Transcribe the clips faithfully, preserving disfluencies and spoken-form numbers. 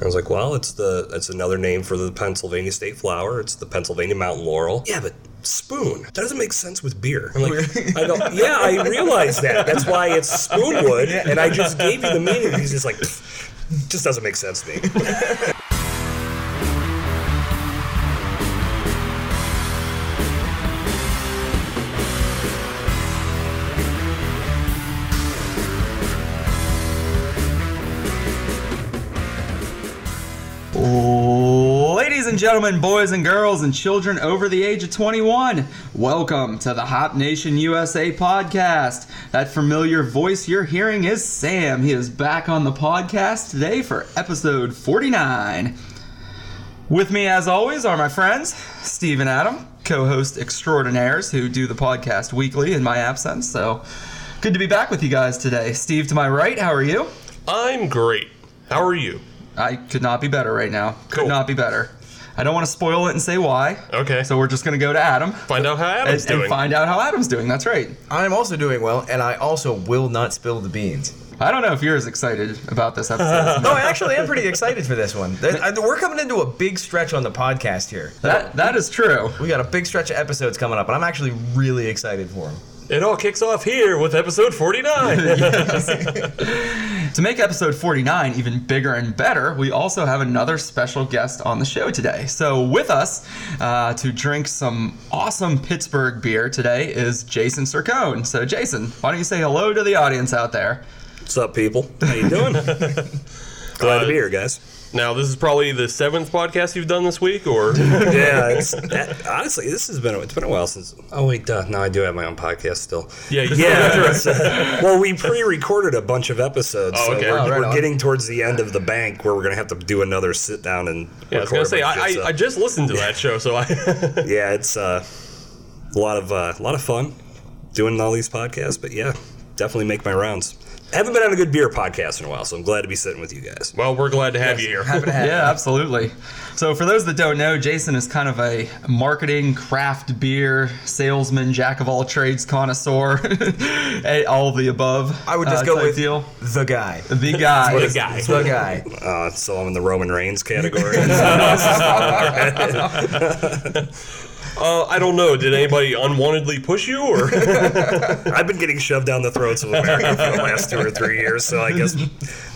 I was like, well, it's the it's another name for the Pennsylvania state flower. It's the Pennsylvania mountain laurel. Yeah, but spoon. That doesn't make sense with beer. I'm like, I don't, yeah, I realize that. That's why it's spoonwood, and I just gave you the meaning. He's just like, just doesn't make sense to me. Gentlemen, boys and girls, and children over the age of twenty-one, welcome to the Hop Nation U S A podcast. That familiar voice you're hearing is Sam. He is back on the podcast today for episode forty-nine. With me, as always, are my friends, Steve and Adam, co-host extraordinaires who do the podcast weekly in my absence. So, good to be back with you guys today. Steve, to my right, how are you? I'm great. How are you? I could not be better right now. Cool. Could not be better. I don't want to spoil it and say why. Okay. So we're just going to go to Adam. Find out how Adam's and, doing. And find out how Adam's doing. That's right. I'm also doing well, and I also will not spill the beans. I don't know if you're as excited about this episode. No, I actually am pretty excited for this one. We're coming into a big stretch on the podcast here. That That is true. We got a big stretch of episodes coming up, and I'm actually really excited for them. It all kicks off here with episode forty-nine. To make episode forty-nine even bigger and better, we also have another special guest on the show today. So with us uh, to drink some awesome Pittsburgh beer today is Jason Cercone. So Jason, why don't you say hello to the audience out there? What's up, people? How you doing? Glad uh, to be here, guys. Now, this is probably the seventh podcast you've done this week, or yeah. It's, that, honestly, this has been it's been a while since. Oh wait, uh, no, I do have my own podcast still. Yeah, you yeah. Still uh, well, we pre-recorded a bunch of episodes, oh, okay. so we're, oh, right we're getting towards the end of the bank where we're gonna have to do another sit down and. Yeah, record I was gonna say I, I, I just listened to that show, so I. yeah, it's uh, a lot of uh, a lot of fun doing all these podcasts, but yeah, definitely make my rounds. I haven't been on a good beer podcast in a while, so I'm glad to be sitting with you guys. Well, we're glad to have yes, you here. Happy to have yeah, you. Absolutely. So for those that don't know, Jason is kind of a marketing, craft beer, salesman, jack-of-all-trades connoisseur, all of the above. I would just uh, go with deal. the guy. The guy. The guy. The guy. Uh, so I'm in the Roman Reigns category. Uh, I don't know. Did anybody unwantedly push you? Or I've been getting shoved down the throats of America for the last two or three years, so I guess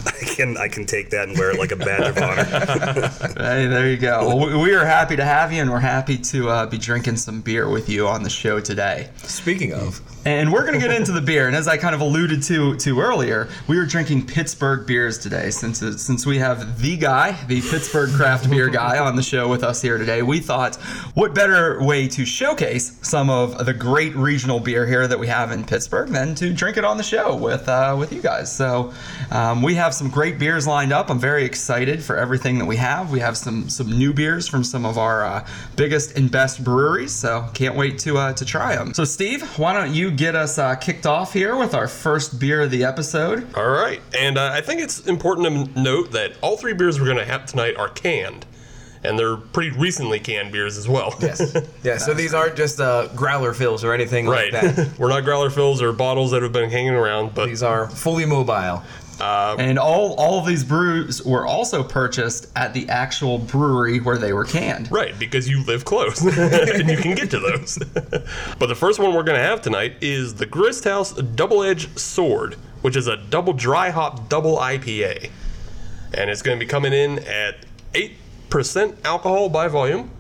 I can I can take that and wear it like a badge of honor. Hey, there you go. Well, we are happy to have you, and we're happy to uh, be drinking some beer with you on the show today. Speaking of. And we're going to get into the beer, and as I kind of alluded to to earlier, we were drinking Pittsburgh beers today. Since since we have the guy, the Pittsburgh craft beer guy on the show with us here today, we thought, what better way way to showcase some of the great regional beer here that we have in Pittsburgh than to drink it on the show with uh, with you guys. So um, we have some great beers lined up. I'm very excited for everything that we have. We have some some new beers from some of our uh, biggest and best breweries, so can't wait to uh, to try them. So Steve, why don't you get us uh, kicked off here with our first beer of the episode? All right, and uh, I think it's important to note that all three beers we're going to have tonight are canned. And they're pretty recently canned beers as well. Yes. Yeah, so these aren't just uh, growler fills or anything right. like that. We're not growler fills or bottles that have been hanging around. But these are fully mobile. Uh, and all, all of these brews were also purchased at the actual brewery where they were canned. Right, because you live close and you can get to those. But the first one we're going to have tonight is the Grist House Double Edge Sword, which is a double dry hop double I P A. And it's going to be coming in at eight percent alcohol by volume.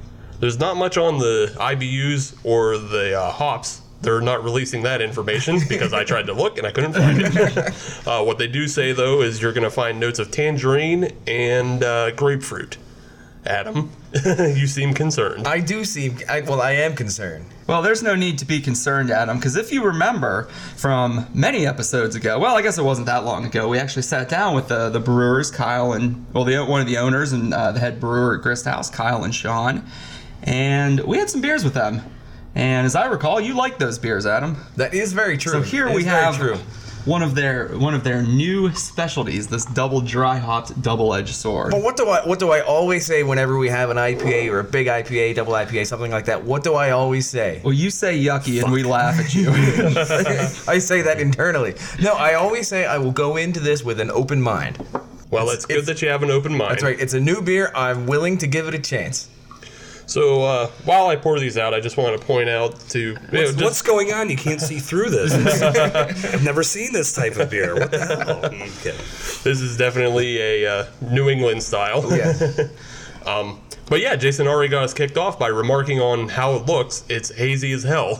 There's not much on the I B Us or the uh, hops. They're not releasing that information because I tried to look and I couldn't find it. Uh, what they do say, though, is you're going to find notes of tangerine and uh, grapefruit. Adam, you seem concerned. I do seem, I, well, I am concerned. Well, there's no need to be concerned, Adam, because if you remember from many episodes ago, well, I guess it wasn't that long ago, we actually sat down with the, the brewers, Kyle and, well, the, one of the owners and uh, the head brewer at Grist House, Kyle and Sean, and we had some beers with them. And as I recall, you liked those beers, Adam. That is very true. So here we have true. one of their one of their new specialties, this double dry hopped double edged sword. But what do I what do I always say whenever we have an I P A or a big I P A, double I P A, something like that? What do I always say? Well, you say yucky Fuck. and we laugh at you. I say that internally. No, I always say I will go into this with an open mind. Well, it's, it's good it's, that you have an open mind. That's right. It's a new beer. I'm willing to give it a chance. So uh, while I pour these out, I just want to point out to... You what's, know, just... what's going on? You can't see through this. I've never seen this type of beer. What the hell? I'm kidding. This is definitely a uh, New England style. Yeah. um, but yeah, Jason already got us kicked off by remarking on how it looks. It's hazy as hell.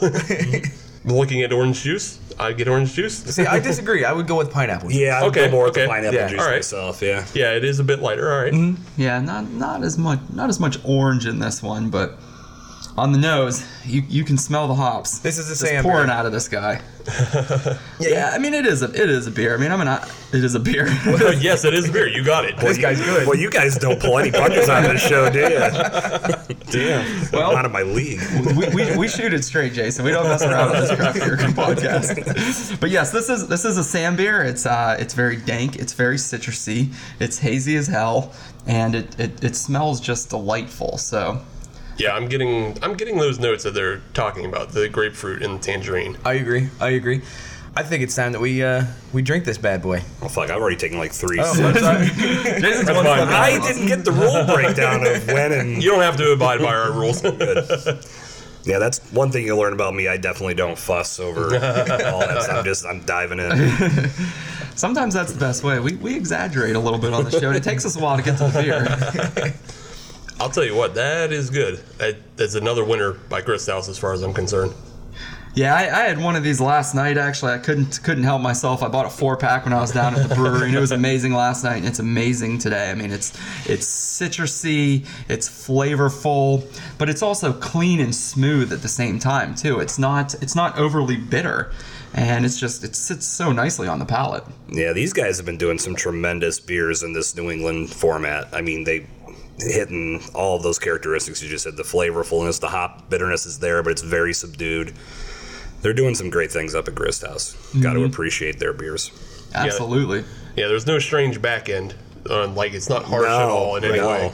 Looking at orange juice, I get orange juice. See, I disagree. I would go with pineapple juice. Yeah, I would okay, go more okay. with pineapple yeah. juice right. myself, yeah. Yeah, it is a bit lighter, all right. Mm-hmm. Yeah, not not as much not as much orange in this one, but on the nose, you, you can smell the hops. This is the same pouring beer. Out of this guy. yeah, yeah, I mean, it is a it is a beer. I mean, I'm not it is a beer. Well, yes, it is a beer. You got it. Well, this guy's good. Well, you guys don't pull any buckets on this show, do you? Damn. Well, out of my league. we, we we shoot it straight, Jason. We don't mess around with this craft beer podcast. But yes, this is this is a Sam beer. It's uh it's very dank. It's very citrusy. It's hazy as hell, and it it, it smells just delightful. So. Yeah, I'm getting I'm getting those notes that they're talking about, the grapefruit and tangerine. I agree. I agree. I think it's time that we uh, we drink this bad boy. Well, fuck, I've already taken like three. Oh, I'm sorry. Jason's one fine. I didn't get the rule breakdown of when and... You don't have to abide by our rules. Good. Yeah, that's one thing you'll learn about me. I definitely don't fuss over all that stuff. I'm just, I'm diving in. Sometimes that's the best way. We, we exaggerate a little bit on the show, and it takes us a while to get to the beer. I'll tell you what, that is good. That's another winner by Grist House as far as I'm concerned. Yeah, I, I had one of these last night, actually. I couldn't couldn't help myself. I bought a four-pack when I was down at the brewery, and it was amazing last night, and it's amazing today. I mean, it's it's citrusy, it's flavorful, but it's also clean and smooth at the same time, too. It's not it's not overly bitter. And it's just, it sits so nicely on the palate. Yeah, these guys have been doing some tremendous beers in this New England format. I mean, they hitting all of those characteristics you just said. The flavorfulness, the hop bitterness is there, but it's very subdued. They're doing some great things up at Grist House. Mm-hmm. Got to appreciate their beers. Absolutely. Yeah, yeah, there's no strange back end. Uh, like, it's not harsh no, at all in any no. way.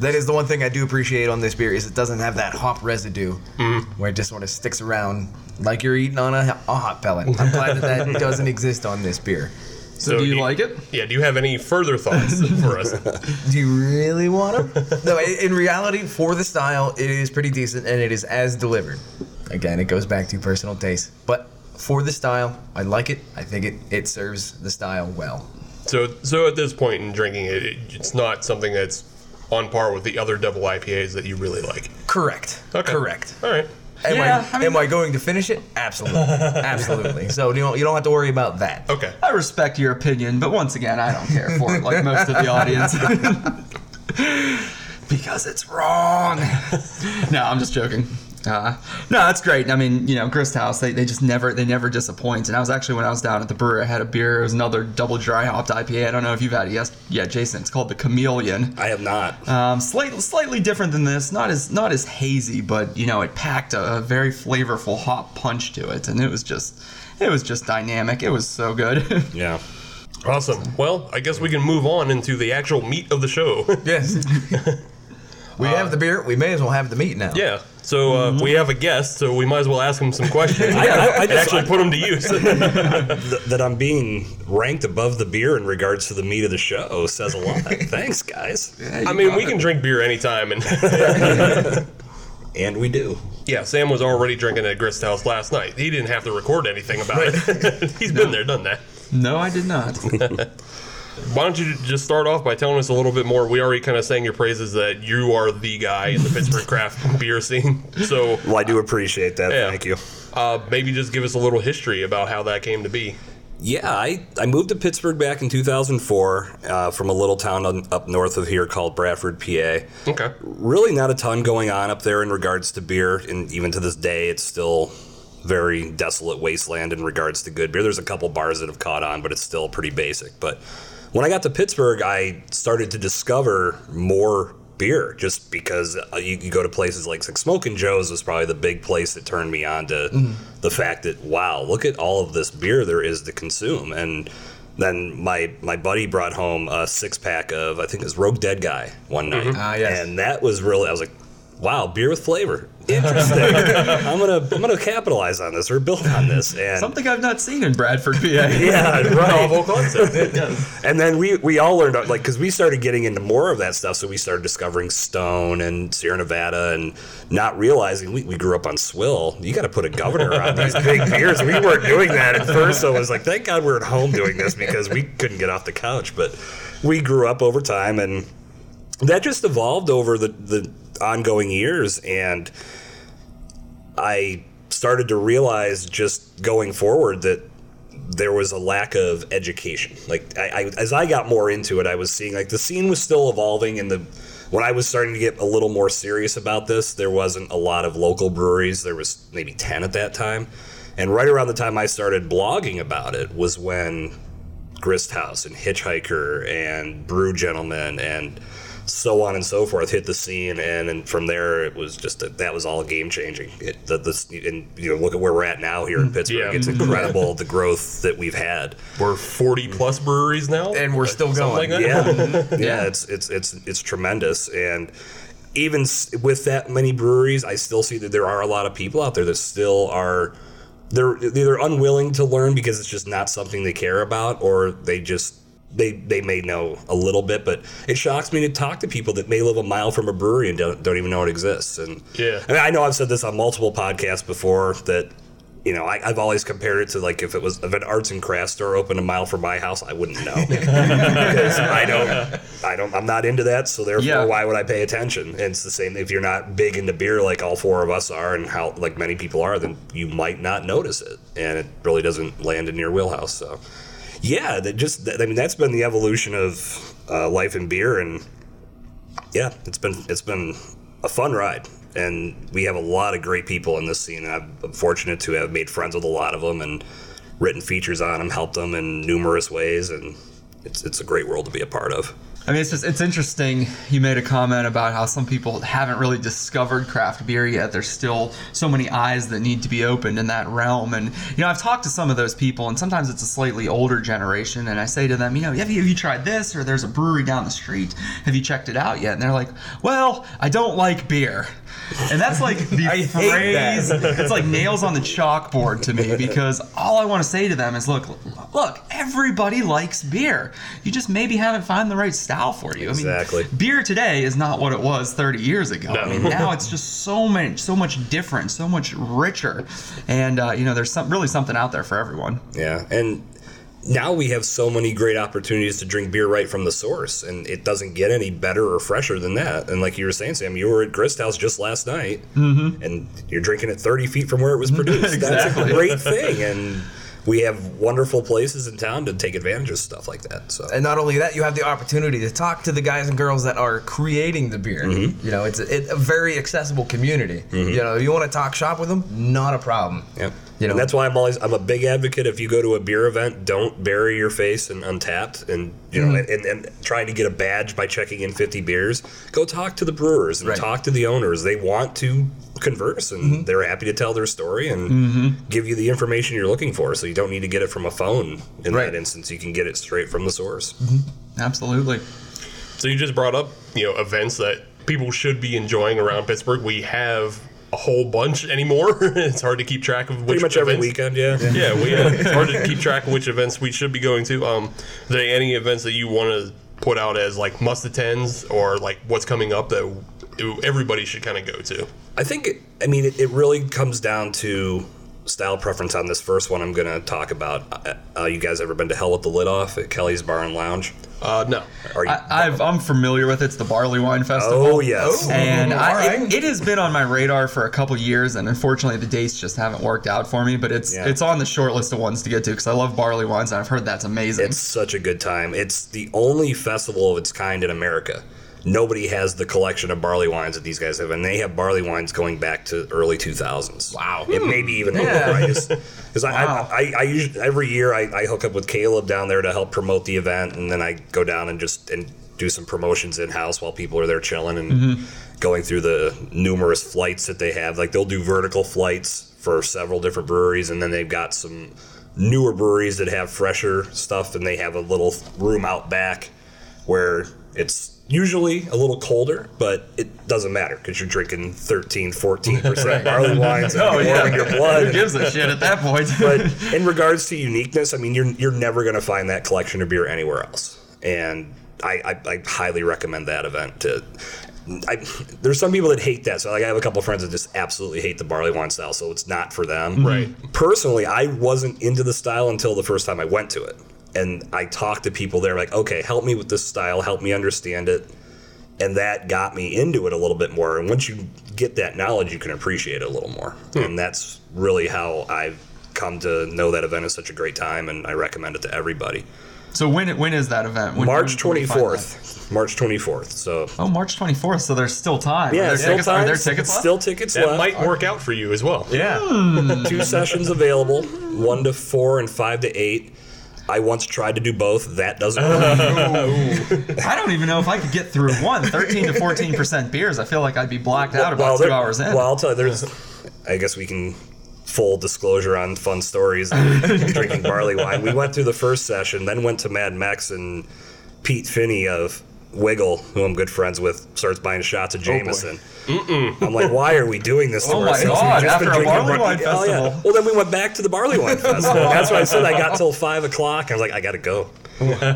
That is the one thing I do appreciate on this beer is it doesn't have that hop residue mm-hmm. where it just sort of sticks around like you're eating on a, a hot pellet. I'm glad that that doesn't exist on this beer. So, so do you, you like it? Yeah, do you have any further thoughts for us? Do you really want them? No, in reality, for the style, it is pretty decent, and it is as delivered. Again, it goes back to personal taste. But for the style, I like it. I think it, it serves the style well. So so at this point in drinking it, it it's not something that's on par with the other double I P As that you really like. Correct. Okay. Correct. All right. Am, yeah, I, I mean, am I going to finish it? Absolutely. Absolutely. So you don't, you don't have to worry about that. Okay. I respect your opinion, but once again, I don't care for it like most of the audience. Because it's wrong. No, I'm just joking. Uh, no, that's great. I mean, you know, Grist House, they, they just never they never disappoint. And I was actually, when I was down at the brewery, I had a beer. It was another double dry hopped I P A. I don't know if you've had it yet, yeah, Jason. It's called the Chameleon. I have not. Um, slightly slightly different than this. Not as not as hazy, but you know, it packed a, a very flavorful hop punch to it, and it was just it was just dynamic. It was so good. Yeah. Awesome. Well, I guess we can move on into the actual meat of the show. Yes. We uh, have the beer. We may as well have the meat now. Yeah. So uh, mm-hmm. we have a guest, so we might as well ask him some questions. I, I, I just, and actually I, put him to use. That I'm being ranked above the beer in regards to the meat of the show says a lot. Thanks, guys. Yeah, I mean, we it. can drink beer anytime. And and we do. Yeah, Sam was already drinking at Grist House last night. He didn't have to record anything about right. it. He's no. been there, done that. No, I did not. Why don't you just start off by telling us a little bit more? We already kind of sang your praises that you are the guy in the Pittsburgh craft beer scene. So, well, I do appreciate that. Yeah. Thank you. Uh, maybe just give us a little history about how that came to be. Yeah, I, I moved to Pittsburgh back in two thousand four uh, from a little town on, up north of here called Bradford, P A. Okay. Really not a ton going on up there in regards to beer. And even to this day, it's still very desolate wasteland in regards to good beer. There's a couple bars that have caught on, but it's still pretty basic. But when I got to Pittsburgh, I started to discover more beer just because you could go to places like, like Smokin' Joe's was probably the big place that turned me on to mm. the fact that, wow, look at all of this beer there is to consume. And then my, my buddy brought home a six-pack of, I think it was Rogue Dead Guy one night. Mm-hmm. Ah, yes. And that was really, I was like, wow, beer with flavor. Interesting. I'm gonna I'm gonna capitalize on this or build on this. And something I've not seen in Bradford, P A. Yeah, right. Novel concept. Yes. And then we we all learned, like, because we started getting into more of that stuff, so we started discovering Stone and Sierra Nevada, and not realizing we, we grew up on swill. You got to put a governor on these big beers. We weren't doing that at first, so it was like, thank God we're at home doing this because we couldn't get off the couch. But we grew up over time, and that just evolved over the the. ongoing years, and I started to realize just going forward that there was a lack of education. Like, I, I as I got more into it, I was seeing, like, the scene was still evolving, and the when I was starting to get a little more serious about this, there wasn't a lot of local breweries. There was maybe ten at that time, and right around the time I started blogging about it was when Grist House and Hitchhiker and Brew Gentleman and so on and so forth hit the scene, and, and from there it was just a, that was all game changing. It, the, the, and you know, look at where we're at now here in Pittsburgh. Yeah. It's incredible the growth that we've had. We're forty plus breweries now, and we're still going. Like yeah. yeah, yeah, it's it's it's it's tremendous. And even with that many breweries, I still see that there are a lot of people out there that still are they're either unwilling to learn because it's just not something they care about, or they just. They they may know a little bit, but it shocks me to talk to people that may live a mile from a brewery and don't, don't even know it exists. And yeah, I mean, I know I've said this on multiple podcasts before that, you know, I, I've always compared it to, like, if it was if an arts and crafts store opened a mile from my house, I wouldn't know because I don't I don't I'm not into that. So therefore, yeah. why would I pay attention? And it's the same if you're not big into beer like all four of us are, and how like many people are, then you might not notice it, and it really doesn't land in your wheelhouse. So. Yeah, that just I mean that's been the evolution of uh, life in beer, and yeah, it's been it's been a fun ride, and we have a lot of great people in this scene, and I'm fortunate to have made friends with a lot of them and written features on them, helped them in numerous ways, and it's it's a great world to be a part of. I mean, it's just it's interesting. You made a comment about how some people haven't really discovered craft beer yet. There's still so many eyes that need to be opened in that realm. And, you know, I've talked to some of those people, and sometimes it's a slightly older generation. And I say to them, you know, have you, have you tried this? Or there's a brewery down the street. Have you checked it out yet? And they're like, well, I don't like beer. And that's like the I phrase. It's like nails on the chalkboard to me, because all I want to say to them is, look, look, everybody likes beer. You just maybe haven't found the right style for you. Exactly. I mean, beer today is not what it was thirty years ago. No. I mean, now it's just so much, so much different, so much richer, and uh, you know, there's some, really something out there for everyone. Yeah, and. Now we have so many great opportunities to drink beer right from the source, and it doesn't get any better or fresher than that. And like you were saying, Sam, you were at Grist House just last night, mm-hmm. and you're drinking it thirty feet from where it was produced. Exactly. That's a great thing, and we have wonderful places in town to take advantage of stuff like that. So, and not only that, you have the opportunity to talk to the guys and girls that are creating the beer. Mm-hmm. You know, it's a, it's a very accessible community. Mm-hmm. You know, you want to talk shop with them, not a problem. Yep. You know, and that's why I'm always I'm a big advocate. If you go to a beer event, don't bury your face in Untapped, and you know, mm-hmm. and, and trying to get a badge by checking in fifty beers. Go talk to the brewers and right. talk to the owners. They want to converse, and mm-hmm. they're happy to tell their story and mm-hmm. give you the information you're looking for. So you don't need to get it from a phone. In right. that instance, you can get it straight from the source. Mm-hmm. Absolutely. So you just brought up, you know, events that people should be enjoying around Pittsburgh. We have. A whole bunch anymore. It's hard to keep track of which pretty much events. Every weekend, yeah. Yeah, we, uh, it's hard to keep track of which events we should be going to. Um, are there any events that you want to put out as like must attends, or like what's coming up that everybody should kind of go to? I think, it, I mean, it, it really comes down to style preference on this first one I'm going to talk about. Uh, you guys ever been to Hell with the Lid Off at Kelly's Bar and Lounge? Uh, no. Are you, I, I've, I'm familiar with it. It's the Barley Wine Festival. Oh, yes. Oh, and I, right. it, it has been on my radar for a couple years, and unfortunately the dates just haven't worked out for me, but it's yeah. it's on the short list of ones to get to because I love barley wines, and I've heard that's amazing. It's such a good time. It's the only festival of its kind in America. Nobody has the collection of barley wines that these guys have, and they have barley wines going back to early two thousands. Wow. It may be even yeah. longer. Because I, wow. I, I, I usually, every year I, I hook up with Caleb down there to help promote the event, and then I go down and just and do some promotions in-house while people are there chilling and mm-hmm. going through the numerous flights that they have. Like, they'll do vertical flights for several different breweries, and then they've got some newer breweries that have fresher stuff, and they have a little room out back where it's usually a little colder, but it doesn't matter because you're drinking thirteen, fourteen percent barley wines and oh, yeah. warming your blood. Who gives a shit at that point? But in regards to uniqueness, I mean, you're you're never going to find that collection of beer anywhere else. And I, I, I highly recommend that event to... I, there's some people that hate that. So like, I have a couple of friends that just absolutely hate the barley wine style, so it's not for them. Right. Personally, I wasn't into the style until the first time I went to it. And I talked to people there like, okay, help me with this style, help me understand it. And that got me into it a little bit more. And once you get that knowledge, you can appreciate it a little more. Hmm. And that's really how I've come to know that event is such a great time, and I recommend it to everybody. So when when is that event? When March twenty-fourth. March twenty-fourth. So oh, March twenty-fourth. So there's still time. Yeah, there's still tickets, time. Are there tickets left? Still tickets that left. That might work out for you as well. Yeah. Mm. Two sessions available, one to four and five to eight. I once tried to do both. That doesn't work. Ooh. I don't even know if I could get through one. thirteen to fourteen percent beers. I feel like I'd be blacked well, out about well, two hours in. Well, I'll tell you, there's. I guess we can. Full disclosure on fun stories and drinking barley wine. We went through the first session, then went to Mad Max, and Pete Finney of Wiggle, who I'm good friends with, starts buying shots of Jameson. Oh I'm like, why are we doing this to oh ourselves? Oh my God, after a barley wine, wine festival. Oh, yeah. Well, then we went back to the barley wine festival. That's what I said. I got till five o'clock. I was like, I got to go.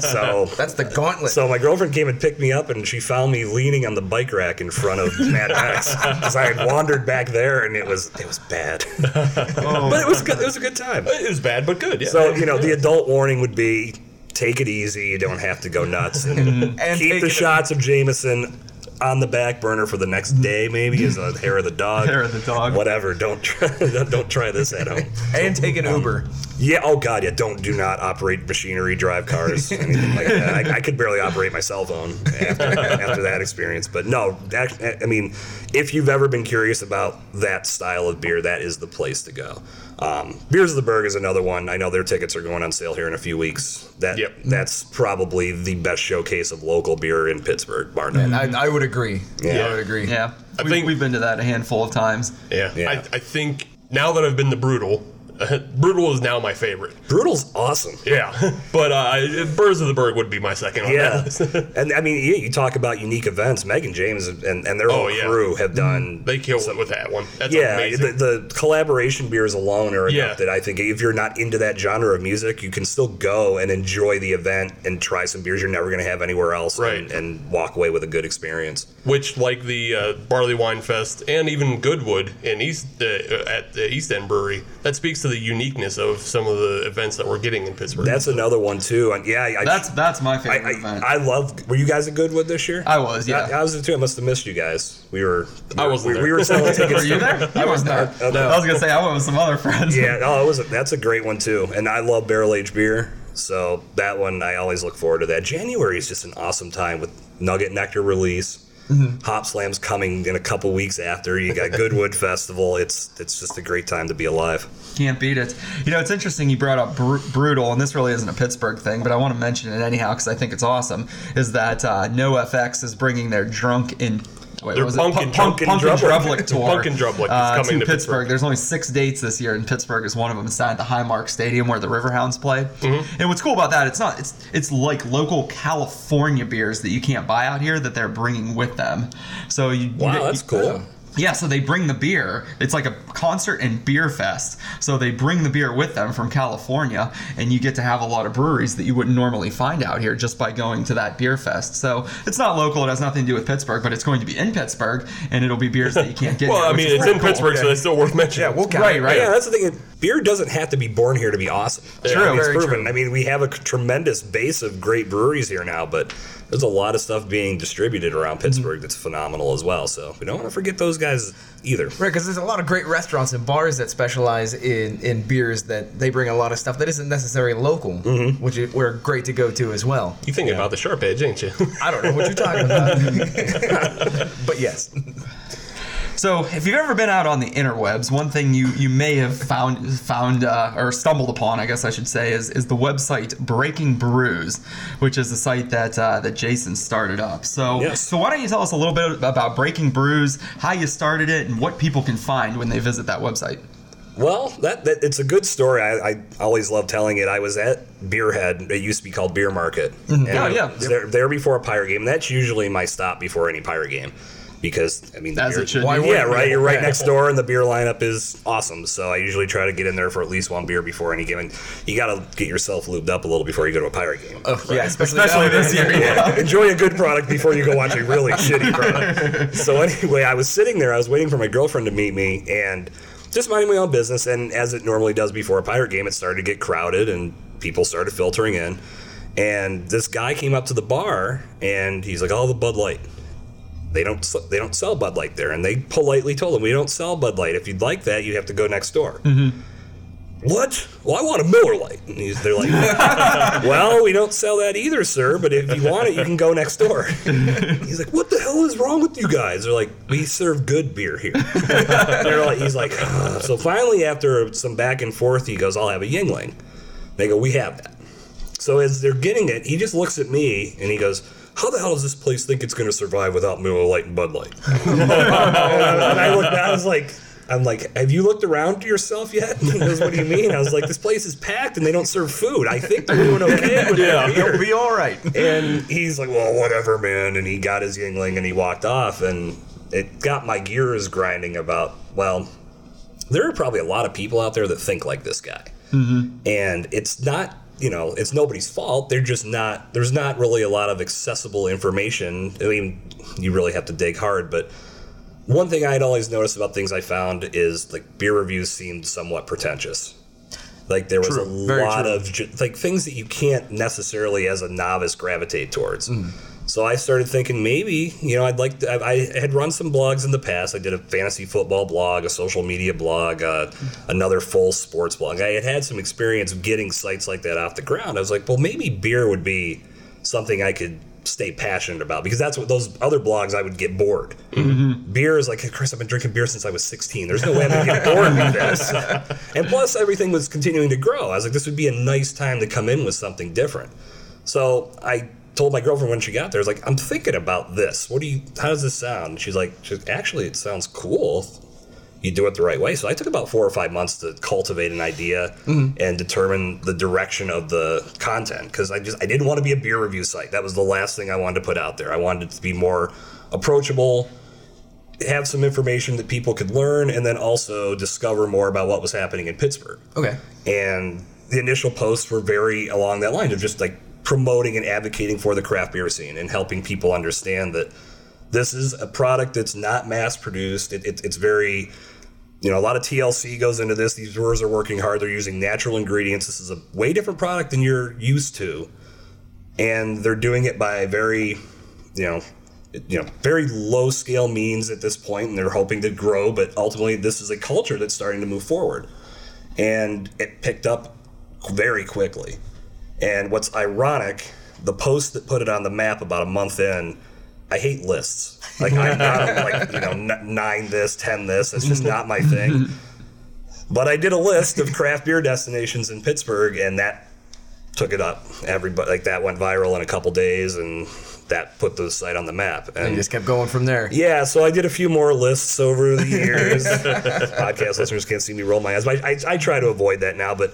So that's the gauntlet. So my girlfriend came and picked me up, and she found me leaning on the bike rack in front of Mad Max because I had wandered back there, and it was it was bad. Oh. But it was good. It was a good time. It was bad, but good. Yeah. So you know, the adult warning would be: take it easy. You don't have to go nuts. And, and keep the shots of Jameson on the back burner for the next day, maybe, is the hair of the dog. Hair of the dog. Whatever. Don't try, don't try this at home. And so, take an um, Uber. Yeah. Oh, God. Yeah. Don't do not operate machinery, drive cars, anything like that. I, I could barely operate my cell phone after, after that experience. But no, that, I mean, if you've ever been curious about that style of beer, that is the place to go. Um, Beers of the Berg is another one. I know their tickets are going on sale here in a few weeks. That yep. That's probably the best showcase of local beer in Pittsburgh, bar none. And I, I would agree. Yeah. yeah, I would agree. Yeah, I we, think we've been to that a handful of times. Yeah, yeah. I, I think now that I've been to Brutal, uh, Brutal is now my favorite. Brutal's awesome. Yeah, but uh, Beers of the Berg would be my second on yeah. that. And I mean, yeah, you talk about unique events. Megan James and, and their oh, whole yeah. crew have done. They killed it with that one. That's yeah, amazing. The, the collaboration beers alone are yeah. enough that I think if you're not into that genre of music, you can still go and enjoy the event and try some beers you're never going to have anywhere else, right. and, and walk away with a good experience. Which, like the uh, Barley Wine Fest and even Goodwood in East uh, at the East End Brewery, that speaks to the uniqueness of some of the events that we're getting in Pittsburgh. That's another one too. And yeah, I, that's that's my favorite I, I, event. I love. Were you guys at Goodwood this year? I was. Yeah, I, I was there too. I must have missed you guys. We were. I was. We, we were selling tickets. Were you there? I was there. Okay. No. I was gonna say I went with some other friends. Yeah, no, it was. A, that's a great one too. And I love barrel aged beer. So that one, I always look forward to that. January is just an awesome time with Nugget Nectar release. Mm-hmm. Hop Slam's coming in a couple weeks after. You got Goodwood Festival. It's it's just a great time to be alive. Can't beat it. You know, it's interesting you brought up Br- Brutal, and this really isn't a Pittsburgh thing, but I want to mention it anyhow because I think it's awesome, is that uh, NoFX is bringing their drunk in... Wait, They're Punk in Drublic tour. Punk in Drublic is uh, coming to, to Pittsburgh. Pittsburgh. There's only six dates this year, and Pittsburgh is one of them. It's at the Highmark Stadium where the Riverhounds play. Mm-hmm. And what's cool about that, it's not it's it's like local California beers that you can't buy out here that they're bringing with them. So you wow, you, that's you, cool. Uh, Yeah, so they bring the beer. It's like a concert and beer fest. So they bring the beer with them from California, and you get to have a lot of breweries that you wouldn't normally find out here just by going to that beer fest. So it's not local. It has nothing to do with Pittsburgh, but it's going to be in Pittsburgh, and it'll be beers that you can't get. Well, here, I mean, it's in cool. Pittsburgh, so that's still worth mentioning. Yeah, we'll count right, it. Right. Yeah, that's the thing. Beer doesn't have to be born here to be awesome. Yeah, true. I mean, it's proven. True. I mean, we have a tremendous base of great breweries here now, but... there's a lot of stuff being distributed around Pittsburgh that's phenomenal as well. So we don't want to forget those guys either. Right, because there's a lot of great restaurants and bars that specialize in, in beers that they bring a lot of stuff that isn't necessarily local, mm-hmm. which is, we're great to go to as well. You thinking yeah. about the Sharp Edge, ain't you? I don't know what you're talking about. But yes. So if you've ever been out on the interwebs, one thing you, you may have found found uh, or stumbled upon, I guess I should say, is is the website Breaking Brews, which is a site that uh, that Jason started up. So yes. so why don't you tell us a little bit about Breaking Brews, how you started it, and what people can find when they visit that website? Well, that, that it's a good story. I, I always love telling it. I was at Beerhead. It used to be called Beer Market. Mm-hmm. And oh, yeah. I was there, there before a pirate game. That's usually my stop before any pirate game. Because, I mean, the As beer, it should why be. Yeah, right. You're right yeah. next door, and the beer lineup is awesome. So I usually try to get in there for at least one beer before any game. And you got to get yourself lubed up a little before you go to a pirate game. Oh, right? Yeah, especially, especially this year. Yeah. Enjoy a good product before you go watch a really shitty product. So anyway, I was sitting there. I was waiting for my girlfriend to meet me, and just minding my own business. And as it normally does before a pirate game, it started to get crowded, and people started filtering in. And this guy came up to the bar, and he's like, oh, the Bud Light. They don't they don't sell Bud Light there. And they politely told him, we don't sell Bud Light. If you'd like that, you have to go next door. Mm-hmm. What? Well, I want a Miller Lite. And he's, they're like, well, we don't sell that either, sir, but if you want it, you can go next door. He's like, what the hell is wrong with you guys? They're like, we serve good beer here. They're like, he's like, oh. So finally, after some back and forth, he goes, I'll have a Yingling. They go, we have that. So as they're getting it, he just looks at me, and he goes, how the hell does this place think it's going to survive without Miller Lite and Bud Light? And I looked, I was like, I'm like, have you looked around to yourself yet? And he goes, what do you mean? I was like, this place is packed and they don't serve food. I think they're doing okay with yeah, that beer. It'll be all right. And he's like, well, whatever, man. And he got his Yingling and he walked off, and it got my gears grinding about, well, there are probably a lot of people out there that think like this guy. Mm-hmm. And it's not, you know, it's nobody's fault. They're just not, there's not really a lot of accessible information. I mean, you really have to dig hard, but one thing I'd always noticed about things I found is, like, beer reviews seemed somewhat pretentious. Like, there was true. a Very lot true. of, ju- like, things that you can't necessarily, as a novice, gravitate towards. Mm. So I started thinking, maybe, you know, I'd like to, I, I had run some blogs in the past. I did a fantasy football blog, a social media blog, uh, another full sports blog. I had had some experience getting sites like that off the ground. I was like, well, maybe beer would be something I could stay passionate about, because that's what those other blogs, I would get bored. Mm-hmm. Beer is like, hey, Chris, I've been drinking beer since I was sixteen. There's no way I'm going to get bored with this. And plus, everything was continuing to grow. I was like, this would be a nice time to come in with something different. So I told my girlfriend when she got there, I was like, I'm thinking about this. What do you, how does this sound? And she's like, actually, it sounds cool. You do it the right way. So I took about four or five months to cultivate an idea mm-hmm. and determine the direction of the content, because I just I didn't want to be a beer review site. That was the last thing I wanted to put out there. I wanted it to be more approachable, have some information that people could learn, and then also discover more about what was happening in Pittsburgh. Okay. And the initial posts were very along that line of just like promoting and advocating for the craft beer scene and helping people understand that this is a product that's not mass produced. It, it, it's very, you know, a lot of T L C goes into this. These brewers are working hard. They're using natural ingredients. This is a way different product than you're used to. And they're doing it by very, you know, you know, very low scale means at this point, and they're hoping to grow. But ultimately, this is a culture that's starting to move forward. And it picked up very quickly. And what's ironic, the post that put it on the map about a month in, I hate lists. Like, I'm not a, like, you know, n- nine this, ten this. It's just not my thing. But I did a list of craft beer destinations in Pittsburgh, and that took it up. Everybody, like, that went viral in a couple days, and that put the site on the map. And, and you just kept going from there. Yeah, so I did a few more lists over the years. Podcast listeners can't see me roll my eyes, but I, I, I try to avoid that now. But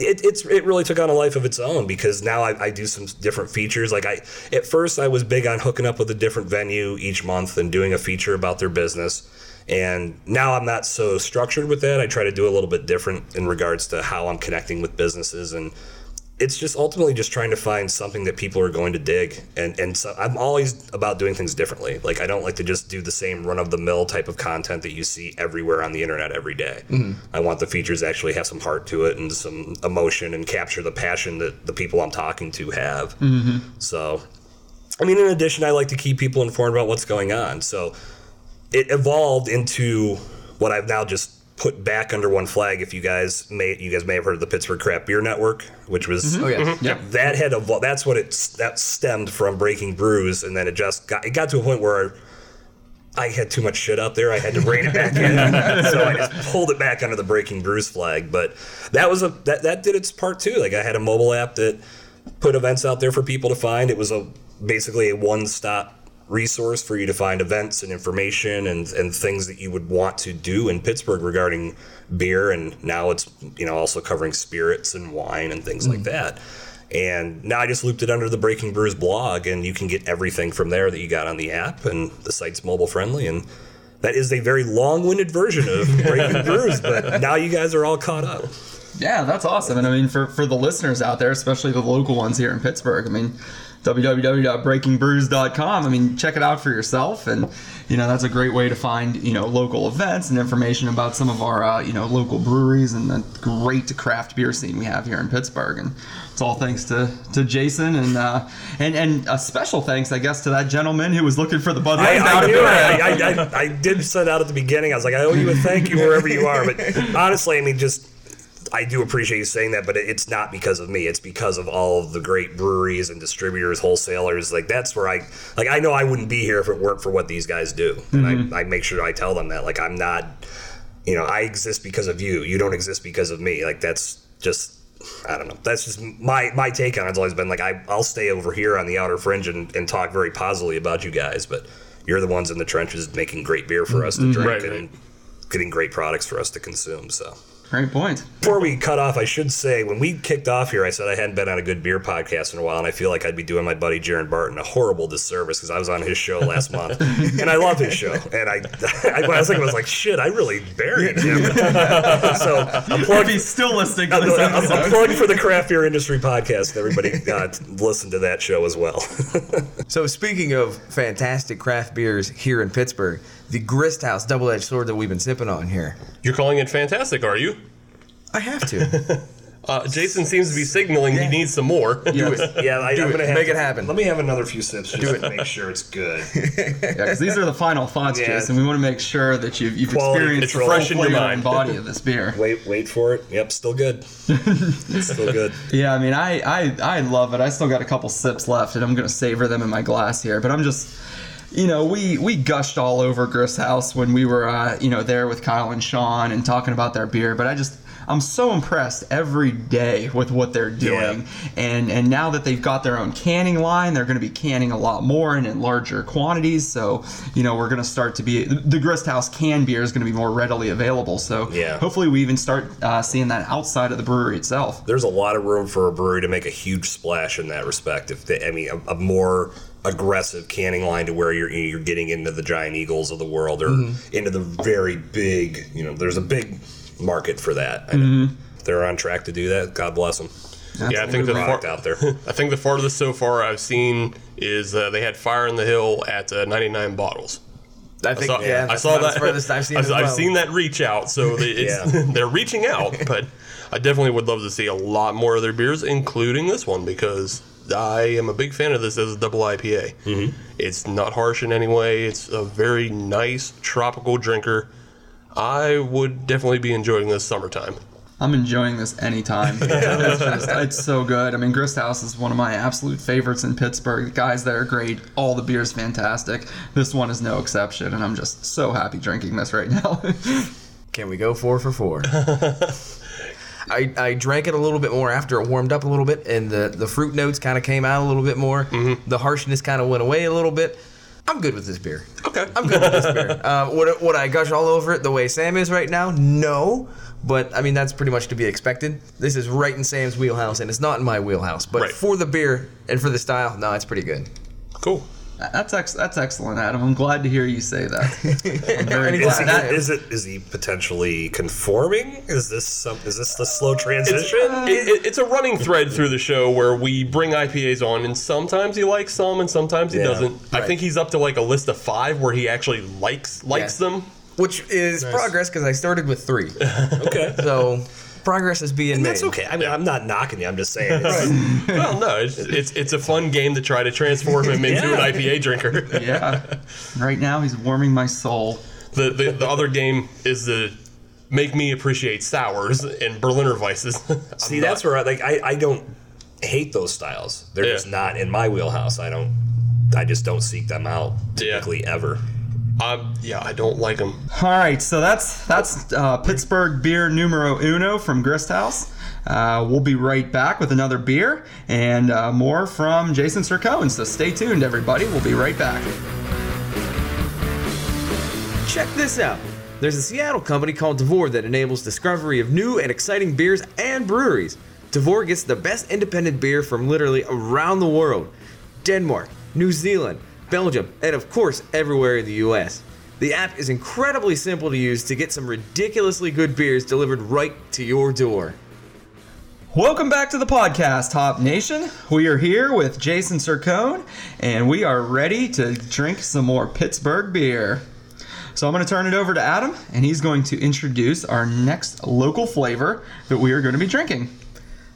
It it's it really took on a life of its own, because now I, I do some different features. Like, I at first I was big on hooking up with a different venue each month and doing a feature about their business, and now I'm not so structured with that. I try to do a little bit different in regards to how I'm connecting with businesses, and it's just ultimately just trying to find something that people are going to dig, and and so I'm always about doing things differently. Like, I don't like to just do the same run-of-the-mill type of content that you see everywhere on the internet every day. Mm. I want the features to actually have some heart to it and some emotion and capture the passion that the people I'm talking to have. Mm-hmm. So, I mean, in addition, I like to keep people informed about what's going on. So it evolved into what I've now just put back under one flag. If you guys may, you guys may have heard of the Pittsburgh Craft Beer Network, which was mm-hmm. oh, yeah. Mm-hmm. Yep. that had evolved. That's what it that stemmed from Breaking Brews, and then it just got it got to a point where I had too much shit up there. I had to rein it back in, so I just pulled it back under the Breaking Brews flag. But that was a that that did its part too. Like, I had a mobile app that put events out there for people to find. It was a basically a one stop resource for you to find events and information and, and things that you would want to do in Pittsburgh regarding beer. And now it's, you know, also covering spirits and wine and things mm. like that. And now I just looped it under the Breaking Brews blog, and you can get everything from there that you got on the app, and the site's mobile friendly. And that is a very long-winded version of Breaking Brews, but now you guys are all caught up. Yeah, that's awesome. And I mean, for, for the listeners out there, especially the local ones here in Pittsburgh, I mean, w w w dot breaking brews dot com. I mean, check it out for yourself. And, you know, that's a great way to find, you know, local events and information about some of our, uh, you know, local breweries and the great craft beer scene we have here in Pittsburgh. And it's all thanks to, to Jason. And uh, and and a special thanks, I guess, to that gentleman who was looking for the Bud Light. I, I, knew I, I, I, I did send out at the beginning. I was like, I owe you a thank you wherever you are. But honestly, I mean, just... I do appreciate you saying that, but it's not because of me. It's because of all of the great breweries and distributors, wholesalers. Like, that's where I, like, I know I wouldn't be here if it weren't for what these guys do. Mm-hmm. And I, I make sure I tell them that, like, I'm not, you know, I exist because of you. You don't exist because of me. Like, that's just, I don't know. That's just my, my take on it. It's always been like, I, I'll stay over here on the outer fringe and, and talk very positively about you guys, but you're the ones in the trenches making great beer for us to drink right, and right. getting great products for us to consume. So. Great point. Before we cut off, I should say, when we kicked off here, I said I hadn't been on a good beer podcast in a while, and I feel like I'd be doing my buddy Jaron Barton a horrible disservice because I was on his show last month, and I loved his show. And I, I, I was thinking, I was like, shit, I really buried him. So a plug, if he's still listening to this episode. A, a plug for the Craft Beer Industry Podcast. Everybody uh, listen to that show as well. So speaking of fantastic craft beers here in Pittsburgh, the Grist House Double Edge Sword that we've been sipping on here. You're calling it fantastic, are you? I have to. uh, Jason seems to be signaling yeah. he needs some more. Yeah. Do it. Yeah, I, Do I'm it. Gonna have make to, it happen. Let me have another few sips just Do it. to make sure it's good. Yeah, because these are the final thoughts, yeah. Jason. We want to make sure that you've, you've experienced the fresh in your mind body of this beer. Wait, wait for it. Yep, still good. It's still good. Yeah, I mean, I, I, I love it. I still got a couple sips left, and I'm gonna savor them in my glass here. But I'm just. You know, we, we gushed all over Grist House when we were, uh, you know, there with Kyle and Sean and talking about their beer. But I just, I'm so impressed every day with what they're doing. Yeah. And and now that they've got their own canning line, they're going to be canning a lot more and in larger quantities. So, you know, we're going to start to be, the Grist House canned beer is going to be more readily available. So yeah. hopefully we even start uh, seeing that outside of the brewery itself. There's a lot of room for a brewery to make a huge splash in that respect. If they, I mean, a, a more... aggressive canning line to where you're you're getting into the Giant Eagles of the world or mm-hmm. into the very big, you know, there's a big market for that. Mm-hmm. They're on track to do that. God bless them. That's yeah, I think the far, out there. I think the farthest so far I've seen is uh, they had Fire in the Hill at uh, ninety-nine bottles. I think I saw, yeah, I saw that. Furthest I've seen. I've, I've well. seen that reach out, so they, it's, yeah. they're reaching out. But I definitely would love to see a lot more of their beers, including this one, because. I am a big fan of this as a double I P A. Mm-hmm. It's not harsh in any way. It's a very nice tropical drinker. I would definitely be enjoying this summertime. I'm enjoying this anytime. It's, just, it's so good. I mean, Grist House is one of my absolute favorites in Pittsburgh. The guys there are great. All the beer's fantastic. This one is no exception, and I'm just so happy drinking this right now. Can we go four for four? I, I drank it a little bit more after it warmed up a little bit, and the, the fruit notes kind of came out a little bit more. Mm-hmm. The harshness kind of went away a little bit. I'm good with this beer. Okay. I'm good with this beer. Uh, would, would I gush all over it the way Sam is right now? No. But, I mean, that's pretty much to be expected. This is right in Sam's wheelhouse, and it's not in my wheelhouse. But right. for the beer and for the style, no, it's pretty good. Cool. That's ex- that's excellent, Adam. I'm glad to hear you say that. I'm very glad. Is, that, is it is he potentially conforming? Is this some, is this the slow transition? It's, uh, it, it's a running thread through the show where we bring I P As on, and sometimes he likes some, and sometimes he yeah, doesn't. Right. I think he's up to like a list of five where he actually likes likes yeah. them, which is nice. Progress because I started with three. Okay, so. Progress is being and made. That's okay. I mean, I'm not knocking you. I'm just saying. It's, well, no, it's, it's it's a fun game to try to transform him into yeah. an I P A drinker. Yeah. Right now, he's warming my soul. The, the the other game is the make me appreciate sours and Berliner Weisses. See, not, that's where I like. I, I don't hate those styles. They're yeah. just not in my wheelhouse. I don't. I just don't seek them out typically yeah. ever. Um, yeah, I don't like them. All right, so that's that's uh, Pittsburgh beer numero uno from Grist House. Uh, we'll be right back with another beer and uh, more from Jason Cercone. So stay tuned, everybody. We'll be right back. Check this out. There's a Seattle company called Devor that enables discovery of new and exciting beers and breweries. Devor gets the best independent beer from literally around the world. Denmark, New Zealand, Belgium, and of course everywhere in the U S. The app is incredibly simple to use to get some ridiculously good beers delivered right to your door. Welcome back to the podcast, Hop Nation. We are here with Jason Cercone, and we are ready to drink some more Pittsburgh beer. So I'm going to turn it over to Adam, and he's going to introduce our next local flavor that we are going to be drinking.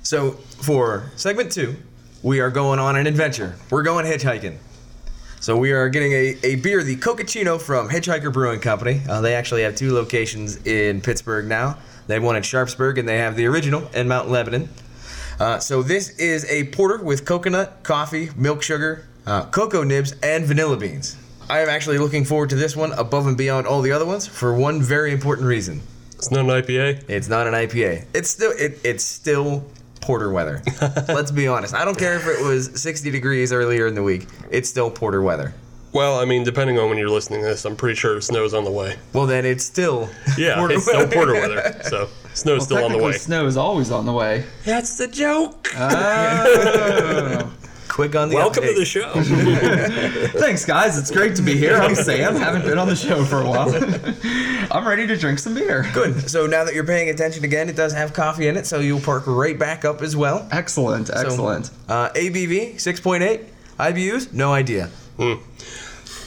So for segment two, we are going on an adventure. We're going hitchhiking. So we are getting a, a beer, the Cocacino from Hitchhiker Brewing Company. Uh, they actually have two locations in Pittsburgh now. They have one in Sharpsburg, and they have the original in Mount Lebanon. Uh, so this is a porter with coconut, coffee, milk sugar, uh, cocoa nibs, and vanilla beans. I am actually looking forward to this one above and beyond all the other ones for one very important reason. It's not an I P A? It's not an I P A. It's still it, it's still porter weather. Let's be honest. I don't care if it was sixty degrees earlier in the week. It's still porter weather. Well, I mean, depending on when you're listening to this, I'm pretty sure snow's on the way. Well, then it's still yeah, porter it's weather. Still porter weather. So snow's well, still on the way. Snow is always on the way. That's the joke. Oh. Quick on the welcome update. To the show. Thanks, guys. It's great to be here. I'm Sam. Haven't been on the show for a while. I'm ready to drink some beer. Good. So now that you're paying attention again, it does have coffee in it, so you'll perk right back up as well. Excellent. Excellent. So, uh, A B V six point eight. I B Us? No idea. Hmm.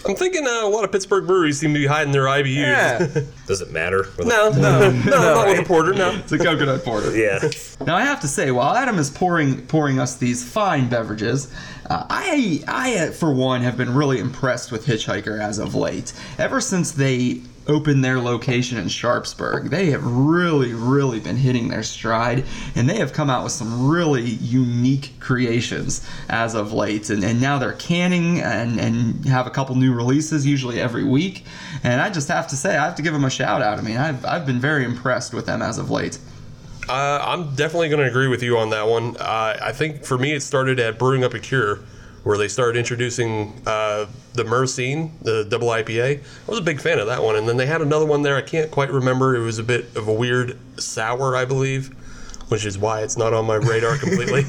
I'm thinking uh, a lot of Pittsburgh breweries seem to be hiding their I B Us. Yeah. Does it matter? No, no, no, no, not with a porter, no. It's a coconut porter. Yeah. Now, I have to say, while Adam is pouring pouring us these fine beverages, uh, I, I, for one, have been really impressed with Hitchhiker as of late. Ever since they opened their location in Sharpsburg, they have really, really been hitting their stride, and they have come out with some really unique creations as of late, and, and now they're canning and, and have a couple new releases usually every week, and I just have to say, I have to give them a shout out. I mean, I've, I've been very impressed with them as of late. Uh, I'm definitely going to agree with you on that one. Uh, I think for me it started at Brewing Up a Cure, where they started introducing uh, the Mercine, the double I P A. I was a big fan of that one. And then they had another one there. I can't quite remember. It was a bit of a weird sour, I believe, which is why it's not on my radar completely.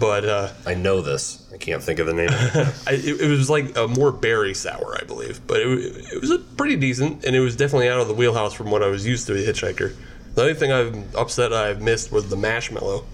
But uh, I know this. I can't think of the name of it. I, it, it was like a more berry sour, I believe. But it, it was a pretty decent, and it was definitely out of the wheelhouse from what I was used to at Hitchhiker. The only thing I'm upset I've missed was the marshmallow.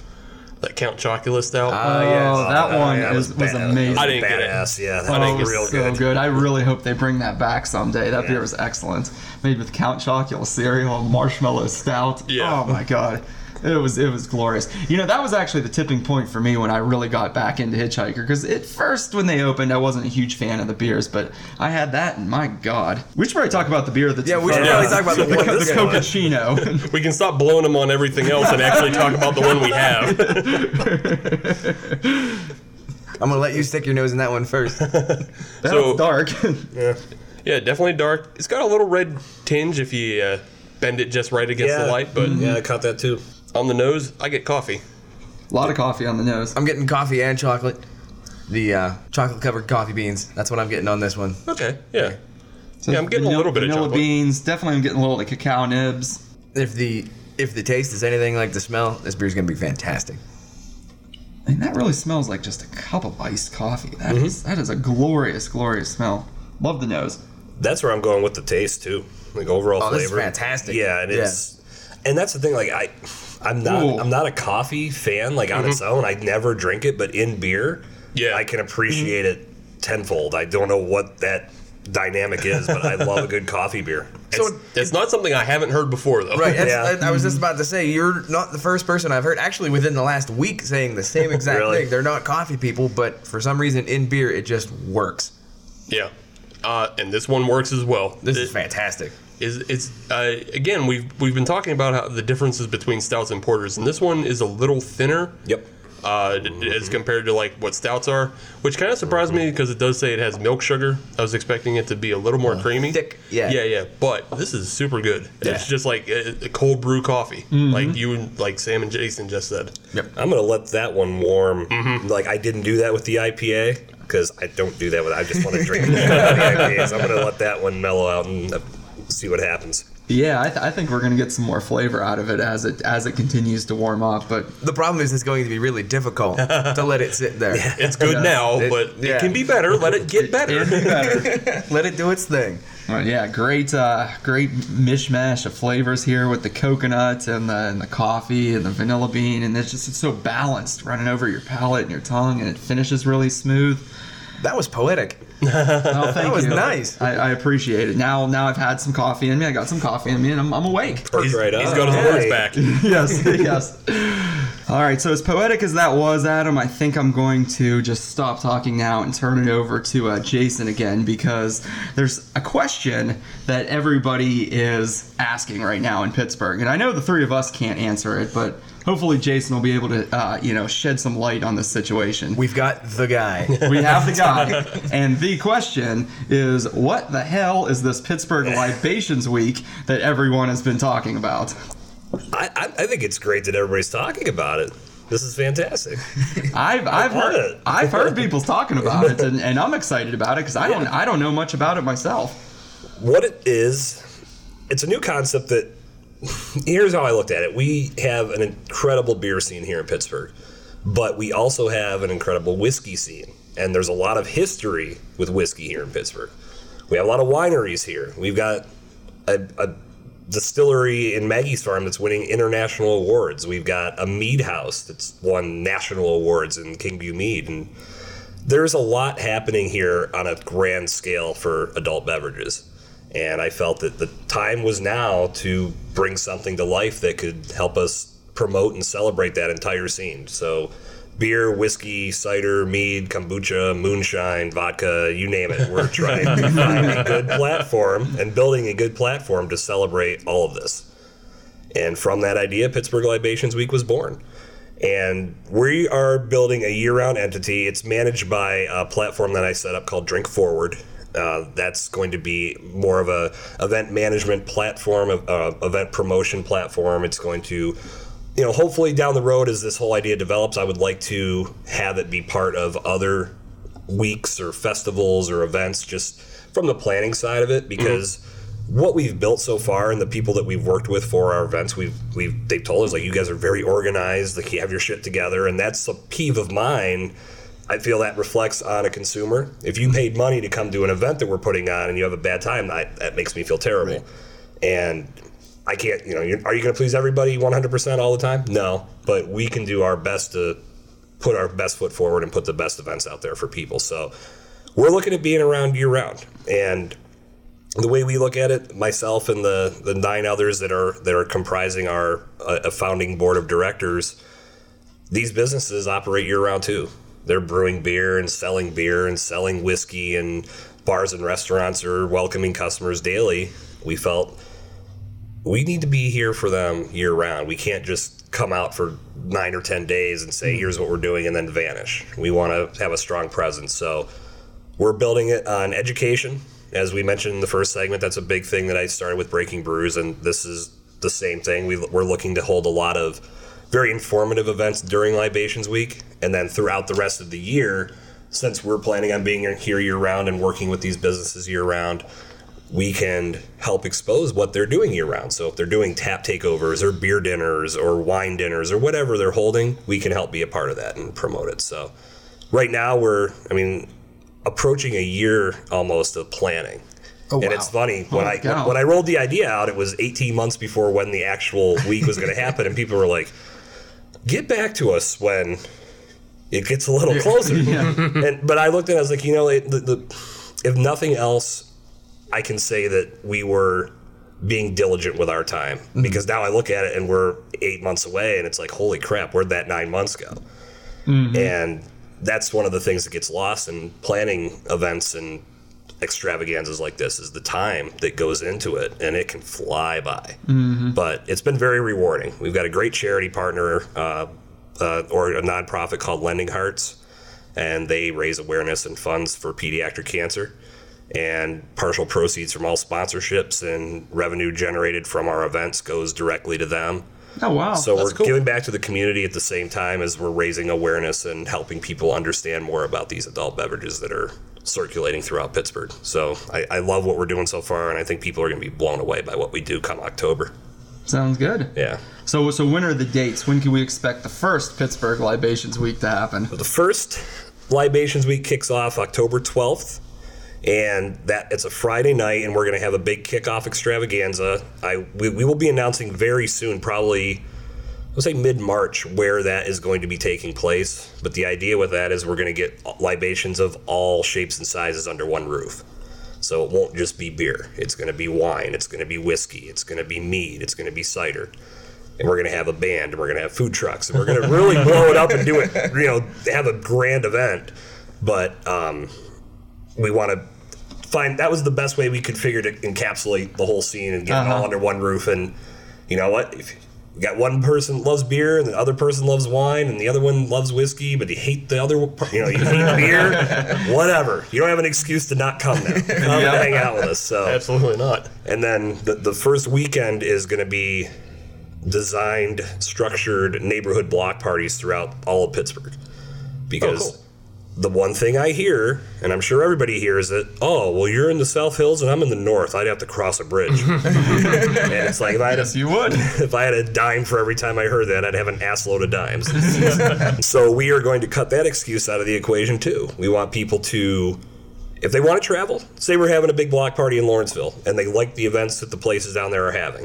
That Count Chocula stout. Uh, yes. Oh, that uh, one yeah, was, was amazing. I didn't get it. Yeah, that oh, was real so good. good. I really hope they bring that back someday. That yeah. beer was excellent. Made with Count Chocula cereal, marshmallow stout. Yeah. Oh, my God. It was it was glorious. You know, that was actually the tipping point for me when I really got back into Hitchhiker, because at first when they opened, I wasn't a huge fan of the beers, but I had that, and my God. We should probably talk about the beer that's yeah, in front Yeah, we should probably talk about the, the, co- the Cocacino. We can stop blowing them on everything else and actually talk about the one we have. I'm going to let you stick your nose in that one first. That's so, dark. yeah. yeah, definitely dark. It's got a little red tinge if you uh, bend it just right against yeah. the light. But mm-hmm. Yeah, I caught that too. On the nose, I get coffee. A lot of coffee on the nose. I'm getting coffee and chocolate. The uh, chocolate-covered coffee beans. That's what I'm getting on this one. Okay, yeah. So yeah, I'm getting vanilla, a little bit of chocolate. Vanilla beans. Definitely I'm getting a little like cacao nibs. If the if the taste is anything like the smell, this beer's going to be fantastic. And that really smells like just a cup of iced coffee. That mm-hmm. is that is a glorious, glorious smell. Love the nose. That's where I'm going with the taste, too. Like overall oh, flavor. Oh, this is fantastic. Yeah, and it's... Yeah. And that's the thing, like, I... I'm not Ooh. I'm not a coffee fan, like, on mm-hmm. its own. I never drink it, but in beer, yeah. I can appreciate mm-hmm. it tenfold. I don't know what that dynamic is, but I love a good coffee beer. So it's, it's, it's not something I haven't heard before, though. Right. Yeah. I, I was just about to say, you're not the first person I've heard, actually within the last week, saying the same exact really? thing. They're not coffee people, but for some reason, in beer, it just works. Yeah. Uh, and this one works as well. This it, is fantastic. Is it's uh, again we've we've been talking about how the differences between stouts and porters, and this one is a little thinner. Yep. Uh, mm-hmm. As compared to like what stouts are, which kind of surprised mm-hmm. me because it does say it has milk sugar. I was expecting it to be a little more uh, creamy. Thick. Yeah. Yeah, yeah. But this is super good. Yeah. It's just like a, a cold brew coffee, mm-hmm. like you and like Sam and Jason just said. Yep. I'm gonna let that one warm. Mm-hmm. Like I didn't do that with the I P A. because I don't do that. With I just want to drink the I P As. I'm going to let that one mellow out and see what happens. Yeah, I, th- I think we're going to get some more flavor out of it as it as it continues to warm up. But the problem is it's going to be really difficult to let it sit there. Yeah, it's good yeah. now, it, but yeah. it can be better. Let it get better. It can be better. Let it do its thing. Well, yeah, great uh, great mishmash of flavors here with the coconut and the, and the coffee and the vanilla bean. And it's just it's so balanced, running over your palate and your tongue, and it finishes really smooth. That was poetic. Oh, thank that was you. nice. I, I appreciate it. Now, now I've had some coffee in me. I got some coffee in me, and I'm, I'm awake. Perked right up. He's got his hey. words back. Yes, yes. All right. So as poetic as that was, Adam, I think I'm going to just stop talking now and turn it over to uh, Jason again, because there's a question that everybody is asking right now in Pittsburgh, and I know the three of us can't answer it, but hopefully Jason will be able to, uh, you know, shed some light on this situation. We've got the guy. We have the guy. And the question is, what the hell is this Pittsburgh Libations Week that everyone has been talking about? I, I think it's great that everybody's talking about it. This is fantastic. I've I've heard it. I've heard people talking about it, and, and I'm excited about it because I don't I don't know much about it myself. What it is, it's a new concept that. Here's how I looked at it. We have an incredible beer scene here in Pittsburgh, but we also have an incredible whiskey scene, and there's a lot of history with whiskey here in Pittsburgh. We have a lot of wineries here. We've got a, a distillery in Maggie's Farm that's winning international awards. We've got a mead house that's won national awards in Kingview Mead, and there's a lot happening here on a grand scale for adult beverages. And I felt that the time was now to bring something to life that could help us promote and celebrate that entire scene. So beer, whiskey, cider, mead, kombucha, moonshine, vodka, you name it. We're trying to find a good platform and building a good platform to celebrate all of this. And from that idea, Pittsburgh Libations Week was born. And we are building a year-round entity. It's managed by a platform that I set up called Drink Forward. Uh, that's going to be more of a event management platform, uh, event promotion platform. It's going to, you know, hopefully down the road as this whole idea develops, I would like to have it be part of other weeks or festivals or events just from the planning side of it, because mm-hmm. what we've built so far and the people that we've worked with for our events, we've, we've they've told us, like, you guys are very organized, like you have your shit together, and that's a peeve of mine. I feel that reflects on a consumer. If you paid money to come to an event that we're putting on and you have a bad time, I, that makes me feel terrible. Right. And I can't, you know, you're, are you going to please everybody one hundred percent all the time? No, but we can do our best to put our best foot forward and put the best events out there for people. So we're looking at being around year round. And the way we look at it, myself and the, the nine others that are, that are comprising our uh, founding board of directors, these businesses operate year round too. They're brewing beer and selling beer and selling whiskey, and bars and restaurants are welcoming customers daily. We felt we need to be here for them year round. We can't just come out for nine or ten days and say, here's what we're doing, and then vanish. We want to have a strong presence. So we're building it on education. As we mentioned in the first segment, that's a big thing that I started with Breaking Brews, and this is the same thing. We, we're looking to hold a lot of very informative events during Libations Week, and then throughout the rest of the year, since we're planning on being here year-round and working with these businesses year-round, we can help expose what they're doing year-round. So if they're doing tap takeovers or beer dinners or wine dinners or whatever they're holding, we can help be a part of that and promote it. So right now we're, I mean, approaching a year almost of planning. Oh, and wow. It's funny, when oh, I God. when I rolled the idea out, it was eighteen months before when the actual week was going to happen, and people were like, get back to us when it gets a little closer. Yeah. And, but I looked at it, I was like, you know, it, the, the, if nothing else, I can say that we were being diligent with our time. Mm-hmm. Because now I look at it and we're eight months away, and it's like, holy crap, where'd that nine months go? Mm-hmm. And that's one of the things that gets lost in planning events and extravaganzas like this, is the time that goes into it, and it can fly by. Mm-hmm. But it's been very rewarding. We've got a great charity partner uh, uh, or a nonprofit called Lending Hearts, and they raise awareness and funds for pediatric cancer, and partial proceeds from all sponsorships and revenue generated from our events goes directly to them. Oh, wow. So That's we're cool. giving back to the community at the same time as we're raising awareness and helping people understand more about these adult beverages that are circulating throughout Pittsburgh. So I, I love what we're doing so far, and I think people are going to be blown away by what we do come October. Sounds good. Yeah. So so when are the dates? When can we expect the first Pittsburgh Libations Week to happen? So the first Libations Week kicks off October twelfth. And that it's a Friday night, and we're going to have a big kickoff extravaganza. I we, we will be announcing very soon, probably, let's say mid-March, where that is going to be taking place. But the idea with that is we're going to get libations of all shapes and sizes under one roof. So it won't just be beer. It's going to be wine. It's going to be whiskey. It's going to be mead. It's going to be cider. And we're going to have a band, and we're going to have food trucks, and we're going to really blow it up and do it, you know, have a grand event. But um we want to find, that was the best way we could figure to encapsulate the whole scene and get uh-huh. it all under one roof. And you know what? If you got one person loves beer and the other person loves wine and the other one loves whiskey, but you hate the other one, you know, you hate beer, whatever. You don't have an excuse to not come now. Come yeah. and hang out with us. So. Absolutely not. And then the, the first weekend is going to be designed, structured neighborhood block parties throughout all of Pittsburgh. Because. Oh, cool. The one thing I hear, and I'm sure everybody hears it, oh, well, you're in the South Hills and I'm in the North. I'd have to cross a bridge. And it's like, if I had yes, a, you would. If I had a dime for every time I heard that, I'd have an ass load of dimes. So we are going to cut that excuse out of the equation, too. We want people to, if they want to travel, say we're having a big block party in Lawrenceville, and they like the events that the places down there are having.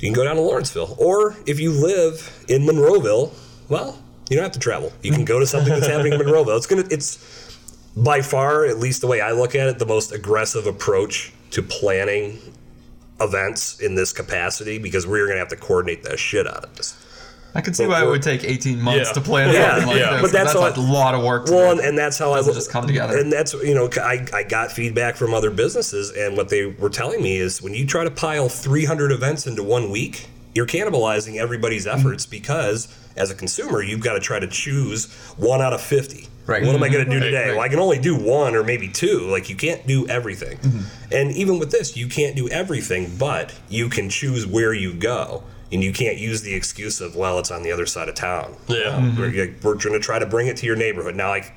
You can go down to Lawrenceville. Or if you live in Monroeville, well, you don't have to travel. You can go to something that's happening in Monroeville. It's gonna. It's by far, at least the way I look at it, the most aggressive approach to planning events in this capacity, because we're going to have to coordinate that shit out of this. I can see but why it would take eighteen months yeah. to plan yeah. something like yeah. this. But that's, that's a I, lot of work. Well, and, and that's how I look. Just come together. And that's, you know, I, I got feedback from other businesses, and what they were telling me is when you try to pile three hundred events into one week, you're cannibalizing everybody's efforts, because as a consumer, you've got to try to choose one out of fifty. Right. What am I going to do today? Right, right. Well, I can only do one or maybe two. Like, you can't do everything. Mm-hmm. And even with this, you can't do everything, but you can choose where you go. And you can't use the excuse of, well, it's on the other side of town. Yeah. Um, mm-hmm. we're, we're going to try to bring it to your neighborhood. Now, like,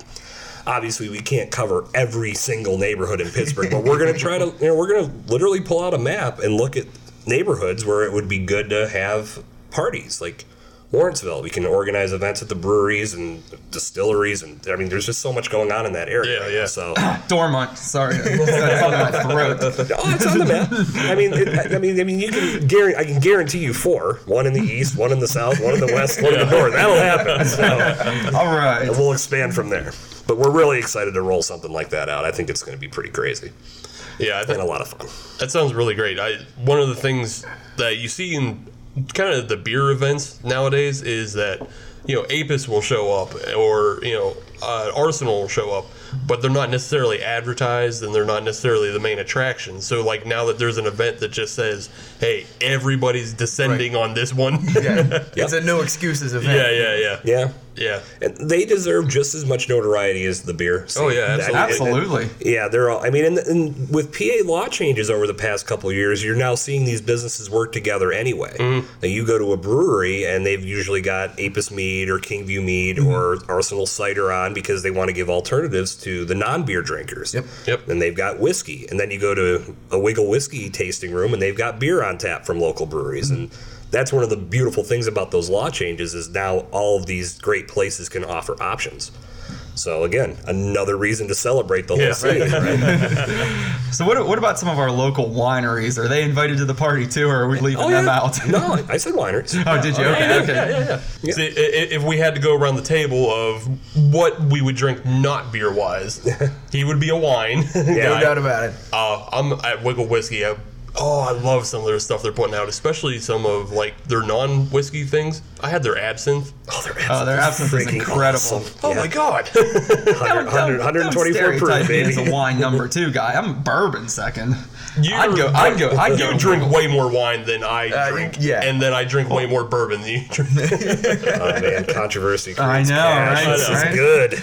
obviously, we can't cover every single neighborhood in Pittsburgh, but we're going to try to, you know, we're going to literally pull out a map and look at neighborhoods where it would be good to have parties, like Lawrenceville. We can organize events at the breweries and distilleries, and I mean, there's just so much going on in that area. Yeah, yeah. So Dormont, sorry, that's on my throat. Oh, it's on the map. I mean, it, I mean, I mean, you can guarantee. I can guarantee you four: one in the east, one in the south, one in the west, one yeah. in the north. That'll happen. So, all right, we'll expand from there. But we're really excited to roll something like that out. I think it's going to be pretty crazy. Yeah, I think, and a lot of fun. That sounds really great. I one of the things that you see in kind of the beer events nowadays is that, you know, Apis will show up, or, you know, uh, Arsenal will show up, but they're not necessarily advertised, and they're not necessarily the main attraction. So, like, now that there's an event that just says, hey, everybody's descending right. on this one. Yeah. It's a no excuses event. Yeah, yeah, yeah. Yeah. Yeah. And they deserve just as much notoriety as the beer. So oh, yeah, absolutely. That, absolutely. And, and, yeah, they're all, I mean, and, and with P A law changes over the past couple of years, you're now seeing these businesses work together anyway. Mm-hmm. Now, you go to a brewery, and they've usually got Apis Mead or Kingview Mead mm-hmm. or Arsenal Cider on, because they want to give alternatives to the non-beer drinkers. Yep. Yep. And they've got whiskey. And then you go to a Wiggle Whiskey tasting room, and they've got beer on tap from local breweries. Mm-hmm. And that's one of the beautiful things about those law changes, is now all of these great places can offer options. So, again, another reason to celebrate the whole yeah, city. Right. Right? So what what about some of our local wineries? Are they invited to the party, too, or are we leaving oh, yeah. them out? No, I said wineries. Oh, did you? Okay, yeah, yeah, okay. Yeah, yeah, yeah. yeah. See, if we had to go around the table of what we would drink not beer-wise, he would be a wine. Yeah, no doubt about it. Uh, I'm at Wiggle Whiskey. I, Oh, I love some of their stuff they're putting out, especially some of, like, their non-whiskey things. I had their absinthe. Oh, their absinthe, oh, their absinthe is incredible. Awesome. Oh, yeah. My God. one hundred, one hundred, one hundred twenty-four proof, baby. It's a wine number two guy. I'm bourbon second. You I'd go, I'd go, I'd go. You drink way more wine than I uh, drink, yeah. and then I drink oh. way more bourbon than you drink. Oh, man, controversy. I know, right? That's right? good.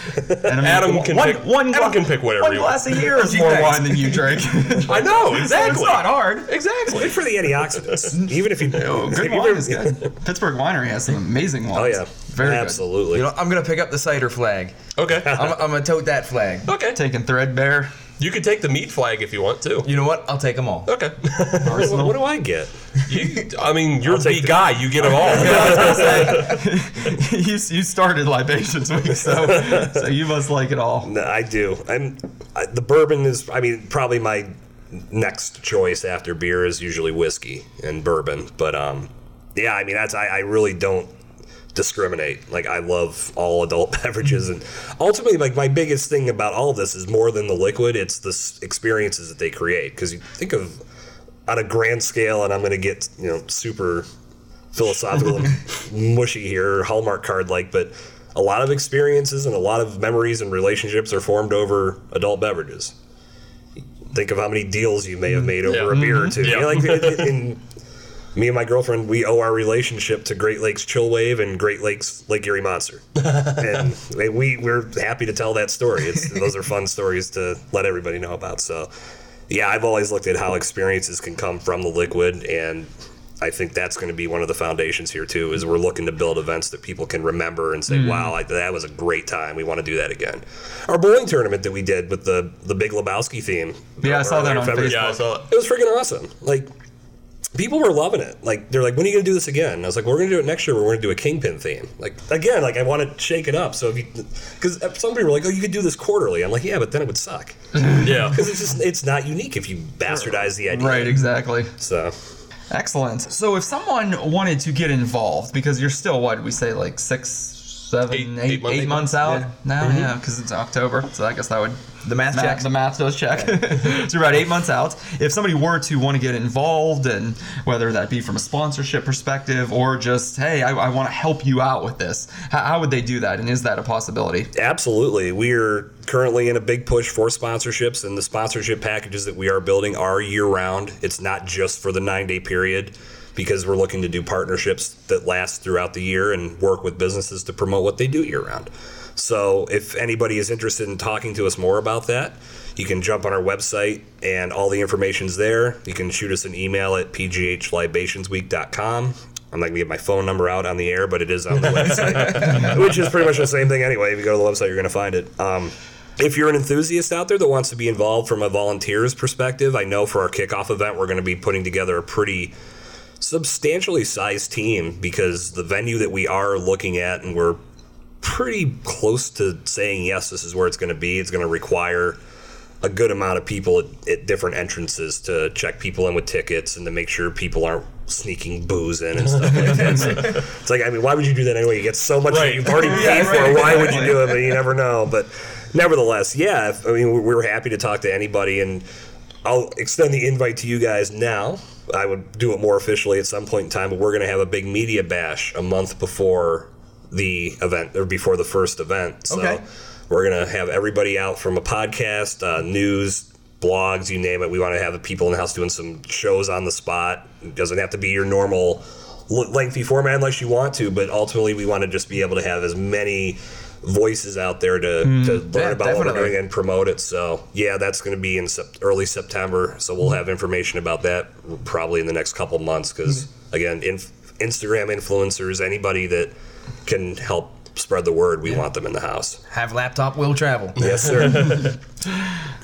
And I mean, Adam can one, pick, one Adam glass, can pick whatever you want. One glass a year is more wine than you drink. I know, exactly. So it's not hard. Exactly. Good for the antioxidants. Even if you know, good wines. Yeah. Pittsburgh Winery has some amazing wines. Oh yeah, very absolutely. Good. You know, I'm gonna pick up the cider flag. Okay. I'm, I'm gonna tote that flag. Okay. Taking Threadbare. You can take the meat flag if you want to. You know what? I'll take them all. Okay. What, what do I get? You, I mean, you're the guy. You get them all. I was say, you you started Libations Week, so so you must like it all. No, I do. I'm I, the bourbon is. I mean, probably my next choice after beer is usually whiskey and bourbon. But um, yeah, I mean, that's I, I really don't discriminate. Like, I love all adult beverages, and ultimately, like, my biggest thing about all this is more than the liquid, it's the experiences that they create. Because you think of on a grand scale, and I'm going to get, you know, super philosophical and mushy here, Hallmark card like, but a lot of experiences and a lot of memories and relationships are formed over adult beverages. Think of how many deals you may have made over yeah. a beer or two. Yeah. You know, like, in, in, me and my girlfriend, we owe our relationship to Great Lakes Chill Wave and Great Lakes Lake Erie Monster. And we, we're happy to tell that story. It's, those are fun stories to let everybody know about. So, yeah, I've always looked at how experiences can come from the liquid, and I think that's going to be one of the foundations here, too, is we're looking to build events that people can remember and say, mm. wow, I, that was a great time. We want to do that again. Our bowling tournament that we did with the, the Big Lebowski theme. Yeah, I saw that on February. Facebook. Yeah, I saw it. It was freaking awesome. Like, people were loving it. Like, they're like, when are you going to do this again? And I was like, we're going to do it next year. We're going to do a Kingpin theme. Like, again, like, I want to shake it up. So if you, because some people were like, oh, you could do this quarterly. I'm like, yeah, but then it would suck. Yeah. Because it's just, it's not unique if you bastardize the idea. Right, exactly. So. Excellent. So if someone wanted to get involved, because you're still, what did we say, like six, seven, eight, eight, eight, eight, months, eight months out yeah. now? Mm-hmm. Yeah, because it's October. So I guess that would. The math, math checks. The math does check. Yeah. So about eight months out. If somebody were to want to get involved, and whether that be from a sponsorship perspective or just, hey, I, I want to help you out with this, how, how would they do that? And is that a possibility? Absolutely. We are currently in a big push for sponsorships, and the sponsorship packages that we are building are year-round. It's not just for the nine-day period, because we're looking to do partnerships that last throughout the year and work with businesses to promote what they do year-round. So if anybody is interested in talking to us more about that, you can jump on our website and all the information's there. You can shoot us an email at p g h libations week dot com. I'm not going to get my phone number out on the air, but it is on the website, which is pretty much the same thing anyway. If you go to the website, you're going to find it. Um, if you're an enthusiast out there that wants to be involved from a volunteer's perspective, I know for our kickoff event, we're going to be putting together a pretty substantially sized team, because the venue that we are looking at, and we're pretty close to saying yes, this is where it's going to be. It's going to require a good amount of people at, at different entrances to check people in with tickets and to make sure people aren't sneaking booze in and stuff like that. So it's like, I mean, why would you do that anyway? You get so much right. that you've already paid yeah, for. Right, why exactly. would you do it? But you never know. But nevertheless, yeah, if, I mean, we we're happy to talk to anybody, and I'll extend the invite to you guys now. I would do it more officially at some point in time, but we're going to have a big media bash a month before the event, or before the first event. So okay. we're going to have everybody out from a podcast, uh, news, blogs, you name it. We want to have the people in the house doing some shows on the spot. It doesn't have to be your normal lengthy format unless you want to, but ultimately we want to just be able to have as many voices out there to, mm, to learn yeah, about definitely. What we're doing and promote it. So yeah, that's going to be in sep- early September. So we'll have information about that probably in the next couple months, because mm. again, inf- Instagram influencers, anybody that can help spread the word. We yeah. want them in the house. Have laptop will travel. Yes, sir.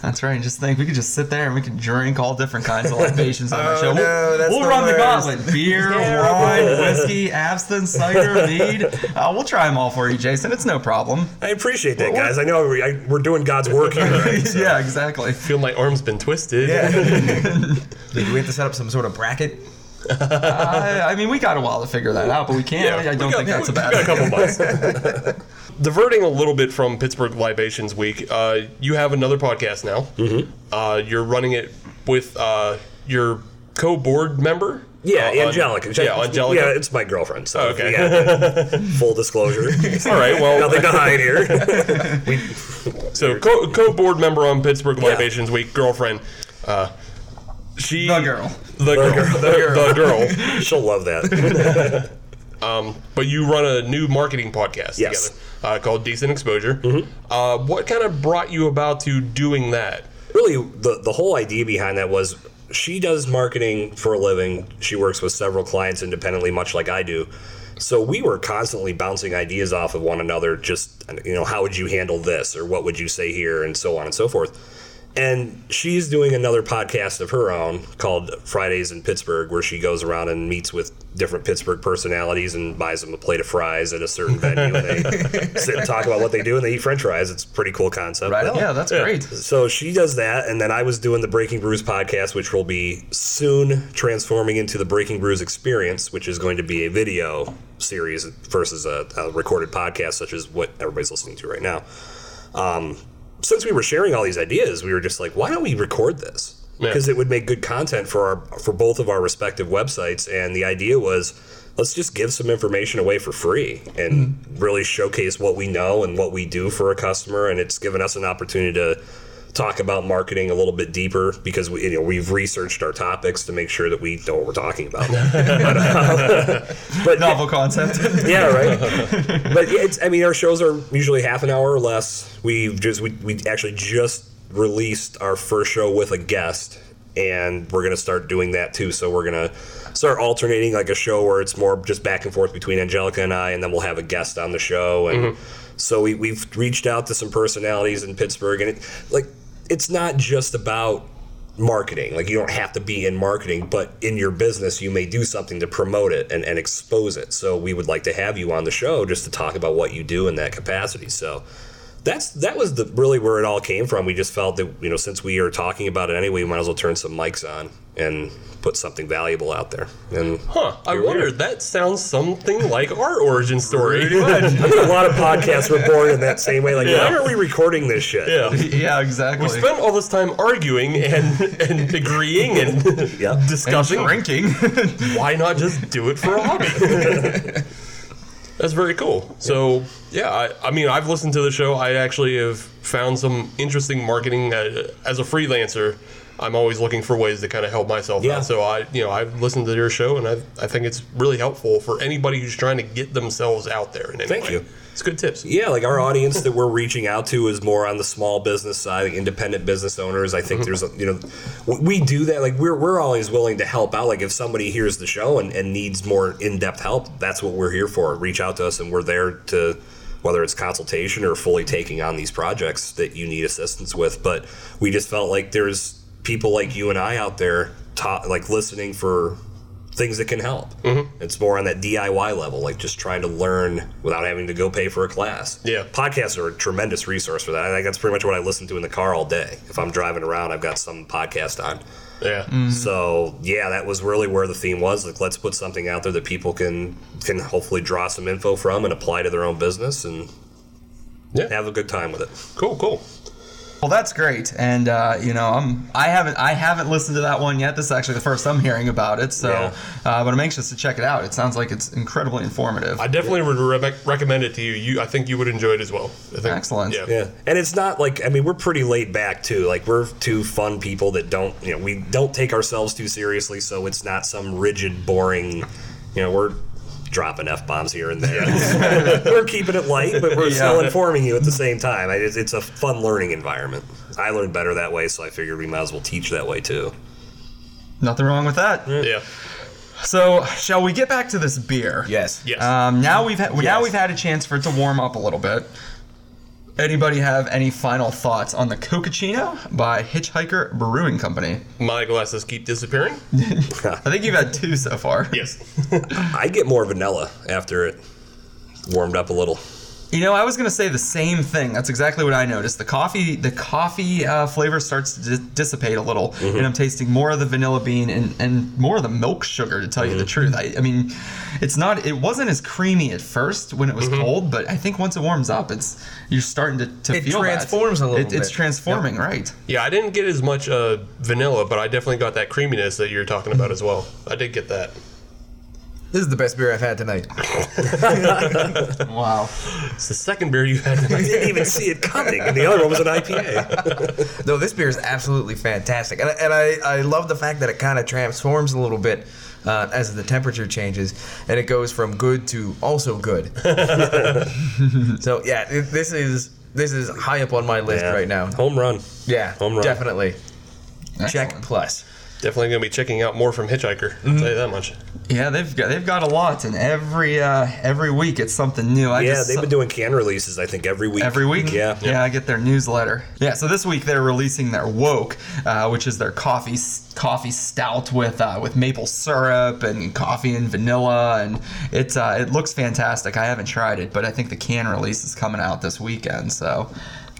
That's right. Just think, we could just sit there and we could drink all different kinds of libations on oh, the show. We'll, no, that's we'll run worst. The gauntlet. Beer, wine, whiskey, absinthe, cider, mead. Uh, we'll try them all for you, Jason. It's no problem. I appreciate that, well, guys. I know we, I, we're doing God's work here. Right? So. Yeah, exactly. I feel my arm's been twisted. Yeah. Do we have to set up some sort of bracket? uh, I mean, we got a while to figure that out, but we can't. Yeah, I don't got, think that's a bad idea. We got a couple months. Diverting a little bit from Pittsburgh Libations Week, uh, you have another podcast now. Mm-hmm. Uh, you're running it with uh, your co-board member? Yeah, uh, Angelica. Angelica. Yeah, Angelica. Yeah, it's my girlfriend. So oh, okay. Yeah, full disclosure. All right, well. Nothing to hide here. we, so, co- co-board member on Pittsburgh Libations yeah. Week, girlfriend. Uh, she, the girl. The girl, the girl, the girl. The girl. She'll love that. um, but you run a new marketing podcast yes. together uh, called Decent Exposure. Mm-hmm. Uh, what kind of brought you about to doing that? Really, the the whole idea behind that was she does marketing for a living. She works with several clients independently, much like I do. So we were constantly bouncing ideas off of one another, just, you know, how would you handle this, or what would you say here, and so on and so forth. And she's doing another podcast of her own called Fridays in Pittsburgh, where she goes around and meets with different Pittsburgh personalities and buys them a plate of fries at a certain venue, and they sit and talk about what they do, and they eat french fries. It's a pretty cool concept. Right on. Yeah, that's yeah. great. So she does that, and then I was doing the Breaking Brews podcast, which will be soon transforming into the Breaking Brews Experience, which is going to be a video series versus a, a recorded podcast, such as what everybody's listening to right now. Um, since we were sharing all these ideas, we were just like, why don't we record this? Because yeah. it would make good content for our for both of our respective websites. And the idea was, let's just give some information away for free and mm-hmm. really showcase what we know and what we do for a customer. And it's given us an opportunity to talk about marketing a little bit deeper, because we, you know, we've researched our topics to make sure that we know what we're talking about. but, uh, but novel concept. Yeah, right. But it's, I mean, our shows are usually half an hour or less. We've just we we actually just released our first show with a guest, and we're going to start doing that too. So we're going to start alternating, like a show where it's more just back and forth between Angelica and I, and then we'll have a guest on the show. And mm-hmm. so we, we've reached out to some personalities in Pittsburgh, and it, like, it's not just about marketing. Like, you don't have to be in marketing, but in your business, you may do something to promote it and, and expose it. So we would like to have you on the show just to talk about what you do in that capacity. So That's that was the really where it all came from. We just felt that, you know, since we are talking about it anyway, we might as well turn some mics on and put something valuable out there. And huh? I wonder. Here. That sounds something like our origin story. I mean, a lot of podcasts were born in that same way. Like, yeah. why are we recording this shit? Yeah, yeah, exactly. We spent all this time arguing and, and agreeing and yep. discussing, and drinking. Why not just do it for a hobby? That's very cool. So, yeah, I, I mean, I've listened to the show. I actually have found some interesting marketing. Uh, as a freelancer, I'm always looking for ways to kind of help myself yeah. out. So, I, you know, I've listened to your show, and I I think it's really helpful for anybody who's trying to get themselves out there in any Thank way. You. It's good tips. Yeah, like our audience that we're reaching out to is more on the small business side, like independent business owners. I think there's, a, you know, we do that. Like, we're we're always willing to help out. Like, if somebody hears the show and, and needs more in-depth help, that's what we're here for. Reach out to us, and we're there to, whether it's consultation or fully taking on these projects that you need assistance with. But we just felt like there's people like you and I out there, ta- like, listening for things that can help. Mm-hmm. It's more on that D I Y level, like just trying to learn without having to go pay for a class. Yeah. Podcasts are a tremendous resource for that. I think that's pretty much what I listen to in the car all day. If I'm driving around, I've got some podcast on. Yeah. Mm-hmm. So, yeah, that was really where the theme was. Like, let's put something out there that people can can hopefully draw some info from and apply to their own business and yeah. have a good time with it. Cool, cool. Well, that's great, and uh, you know, I'm I haven't I haven't listened to that one yet. This is actually the first I'm hearing about it, so yeah. uh, but I'm anxious to check it out. It sounds like it's incredibly informative. I definitely yeah. would re- recommend it to you. You, I think you would enjoy it as well. I think. Excellent. Yeah. yeah, and it's not like I mean we're pretty laid back too. Like we're two fun people that don't you know we don't take ourselves too seriously, so it's not some rigid, boring. You know we're. Dropping F-bombs here and there. We're keeping it light, but we're yeah. still informing you at the same time. It's a fun learning environment. I learned better that way, so I figured we might as well teach that way, too. Nothing wrong with that. Yeah. yeah. So, shall we get back to this beer? Yes. Yes. Um, now we've ha- yes. Now we've had a chance for it to warm up a little bit. Anybody have any final thoughts on the Cocacino by Hitchhiker Brewing Company? My glasses keep disappearing. I think you've had two so far. Yes. I get more vanilla after it warmed up a little. You know, I was going to say the same thing. That's exactly what I noticed. The coffee the coffee uh, flavor starts to di- dissipate a little, mm-hmm. and I'm tasting more of the vanilla bean and, and more of the milk sugar, to tell mm-hmm. you the truth. I, I mean, it's not. It wasn't as creamy at first when it was mm-hmm. cold, but I think once it warms up, it's you're starting to, to it feel that. It transforms a little it, bit. It's transforming, yep. right. Yeah, I didn't get as much uh, vanilla, but I definitely got that creaminess that you're talking about as well. I did get that. This is the best beer I've had tonight. Wow. It's the second beer you've had tonight. I didn't even see it coming, and the other one was an I P A. No, this beer is absolutely fantastic. And, and I, I love the fact that it kind of transforms a little bit uh, as the temperature changes, and it goes from good to also good. So, yeah, this is this is high up on my list yeah. right now. Home run. Yeah, Home run. Definitely. Excellent. Check plus. definitely going to be checking out more from Hitchhiker. Mm-hmm. I'll tell you that much. Yeah, they've got they've got a lot, and every uh, every week it's something new. I yeah, just, they've been doing can releases, I think, every week. Every week? Yeah. Yeah, yeah. I get their newsletter. Yeah, so this week they're releasing their Woke, uh, which is their coffee coffee stout with uh, with maple syrup and coffee and vanilla, and it's uh, it looks fantastic. I haven't tried it, but I think the can release is coming out this weekend, so...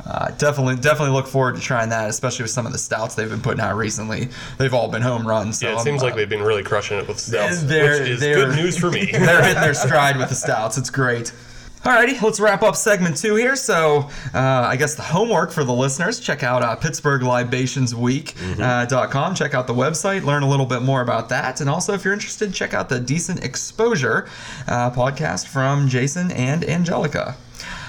Uh, definitely, definitely look forward to trying that, especially with some of the stouts they've been putting out recently. They've all been home runs. So yeah, it seems uh, like they've been really crushing it with stouts, which is good news for me. They're hitting their stride with the stouts. It's great. Alrighty, let's wrap up segment two here. So, uh, I guess the homework for the listeners, check out uh, Pittsburgh Libations Week dot com. Check out the website, learn a little bit more about that. And also, if you're interested, check out the Decent Exposure uh, podcast from Jason and Angelica.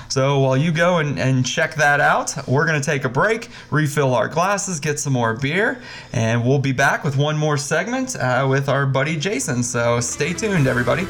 So while you go and, and check that out, we're going to take a break, refill our glasses, get some more beer, and we'll be back with one more segment uh, with our buddy Jason. So stay tuned, everybody.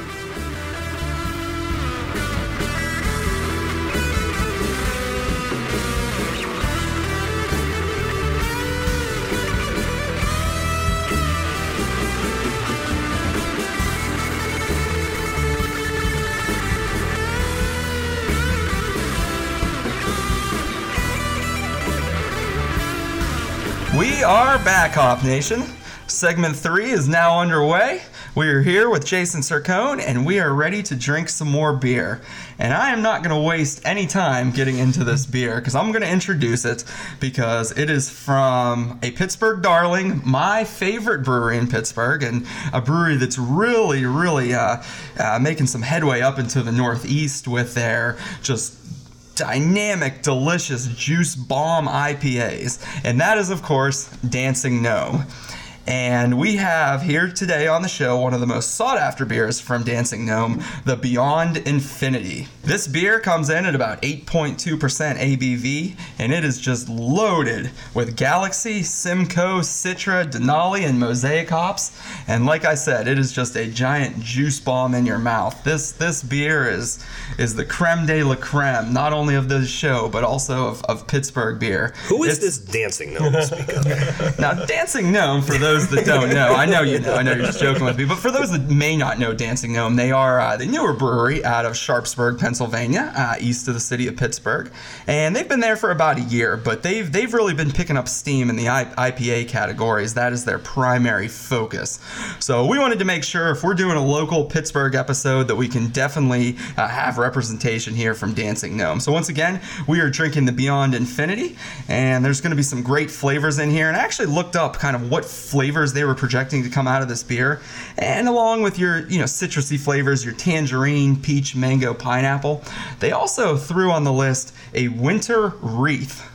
We are back, Hop Nation. Segment three is now underway. We are here with Jason Cercone, and we are ready to drink some more beer. And I am not going to waste any time getting into this beer, because I'm going to introduce it, because it is from a Pittsburgh darling, my favorite brewery in Pittsburgh, and a brewery that's really, really uh, uh, making some headway up into the Northeast with their just dynamic, delicious juice bomb I P As, and that is, of course, Dancing Gnome. And we have here today on the show one of the most sought-after beers from Dancing Gnome, the Beyond Infinity. This beer comes in at about eight point two percent A B V, and it is just loaded with Galaxy, Simcoe, Citra, Denali, and Mosaic hops. And like I said, it is just a giant juice bomb in your mouth. This this beer is is the creme de la creme, not only of this show, but also of, of Pittsburgh beer. Who is it's, this Dancing Gnome to speak of? Now, Dancing Gnome, for those those that don't know, I know you know, I know you're just joking with me, but for those that may not know Dancing Gnome, they are uh, the newer brewery out of Sharpsburg, Pennsylvania, uh, east of the city of Pittsburgh, and they've been there for about a year, but they've they've really been picking up steam in the I P A categories. That is their primary focus. So we wanted to make sure if we're doing a local Pittsburgh episode that we can definitely uh, have representation here from Dancing Gnome. So once again, we are drinking the Beyond Infinity, and there's going to be some great flavors in here, and I actually looked up kind of what flavors flavors they were projecting to come out of this beer, and along with your you know citrusy flavors, your tangerine, peach, mango, pineapple, they also threw on the list a winter wreath.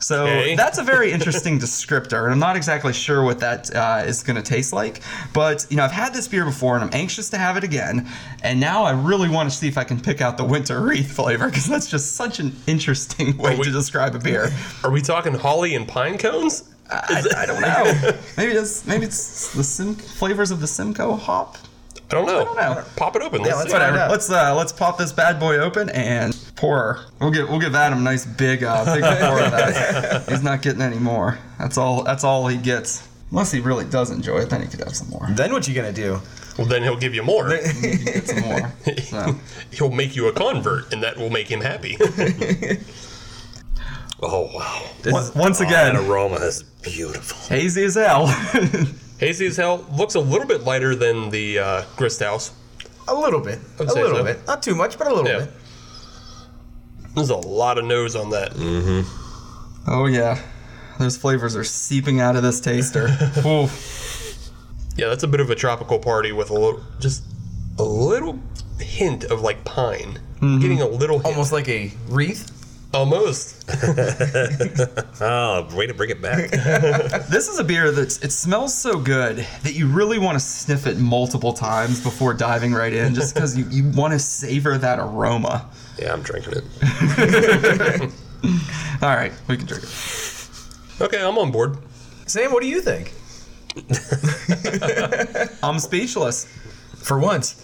So okay. That's a very interesting descriptor, and I'm not exactly sure what that uh, is going to taste like. But you know, I've had this beer before, and I'm anxious to have it again. And now I really want to see if I can pick out the winter wreath flavor, because that's just such an interesting way we, to describe a beer. Are we talking holly and pine cones? I, I don't know. Maybe it's maybe it's the sim, flavors of the Simcoe hop. I don't know. I don't know. Pop it open. Yeah, let's whatever. Let's uh, let's pop this bad boy open and pour. We'll give we'll give Adam a nice big uh, big pour of that. He's not getting any more. That's all. That's all he gets. Unless he really does enjoy it, then he could have some more. Then what you gonna do? Well, then he'll give you more. He can get some more. So. He'll make you a convert, and that will make him happy. Oh, wow. This once, once again, that aroma is beautiful. Hazy as hell. Hazy as hell. Looks a little bit lighter than the uh, Grist House. A little bit. A little so. bit. Not too much, but a little yeah. bit. There's a lot of nose on that. Mm-hmm. Oh, yeah. Those flavors are seeping out of this taster. Ooh. Yeah, that's a bit of a tropical party with a little, just a little hint of, like, pine. Mm-hmm. Getting a little hint. Almost like a wreath. Almost. Oh, way to bring it back. This is a beer that's it smells so good that you really want to sniff it multiple times before diving right in, just because you, you want to savor that aroma. Yeah, I'm drinking it. All right, we can drink it. Okay, I'm on board. Sam, what do you think? I'm speechless. For once.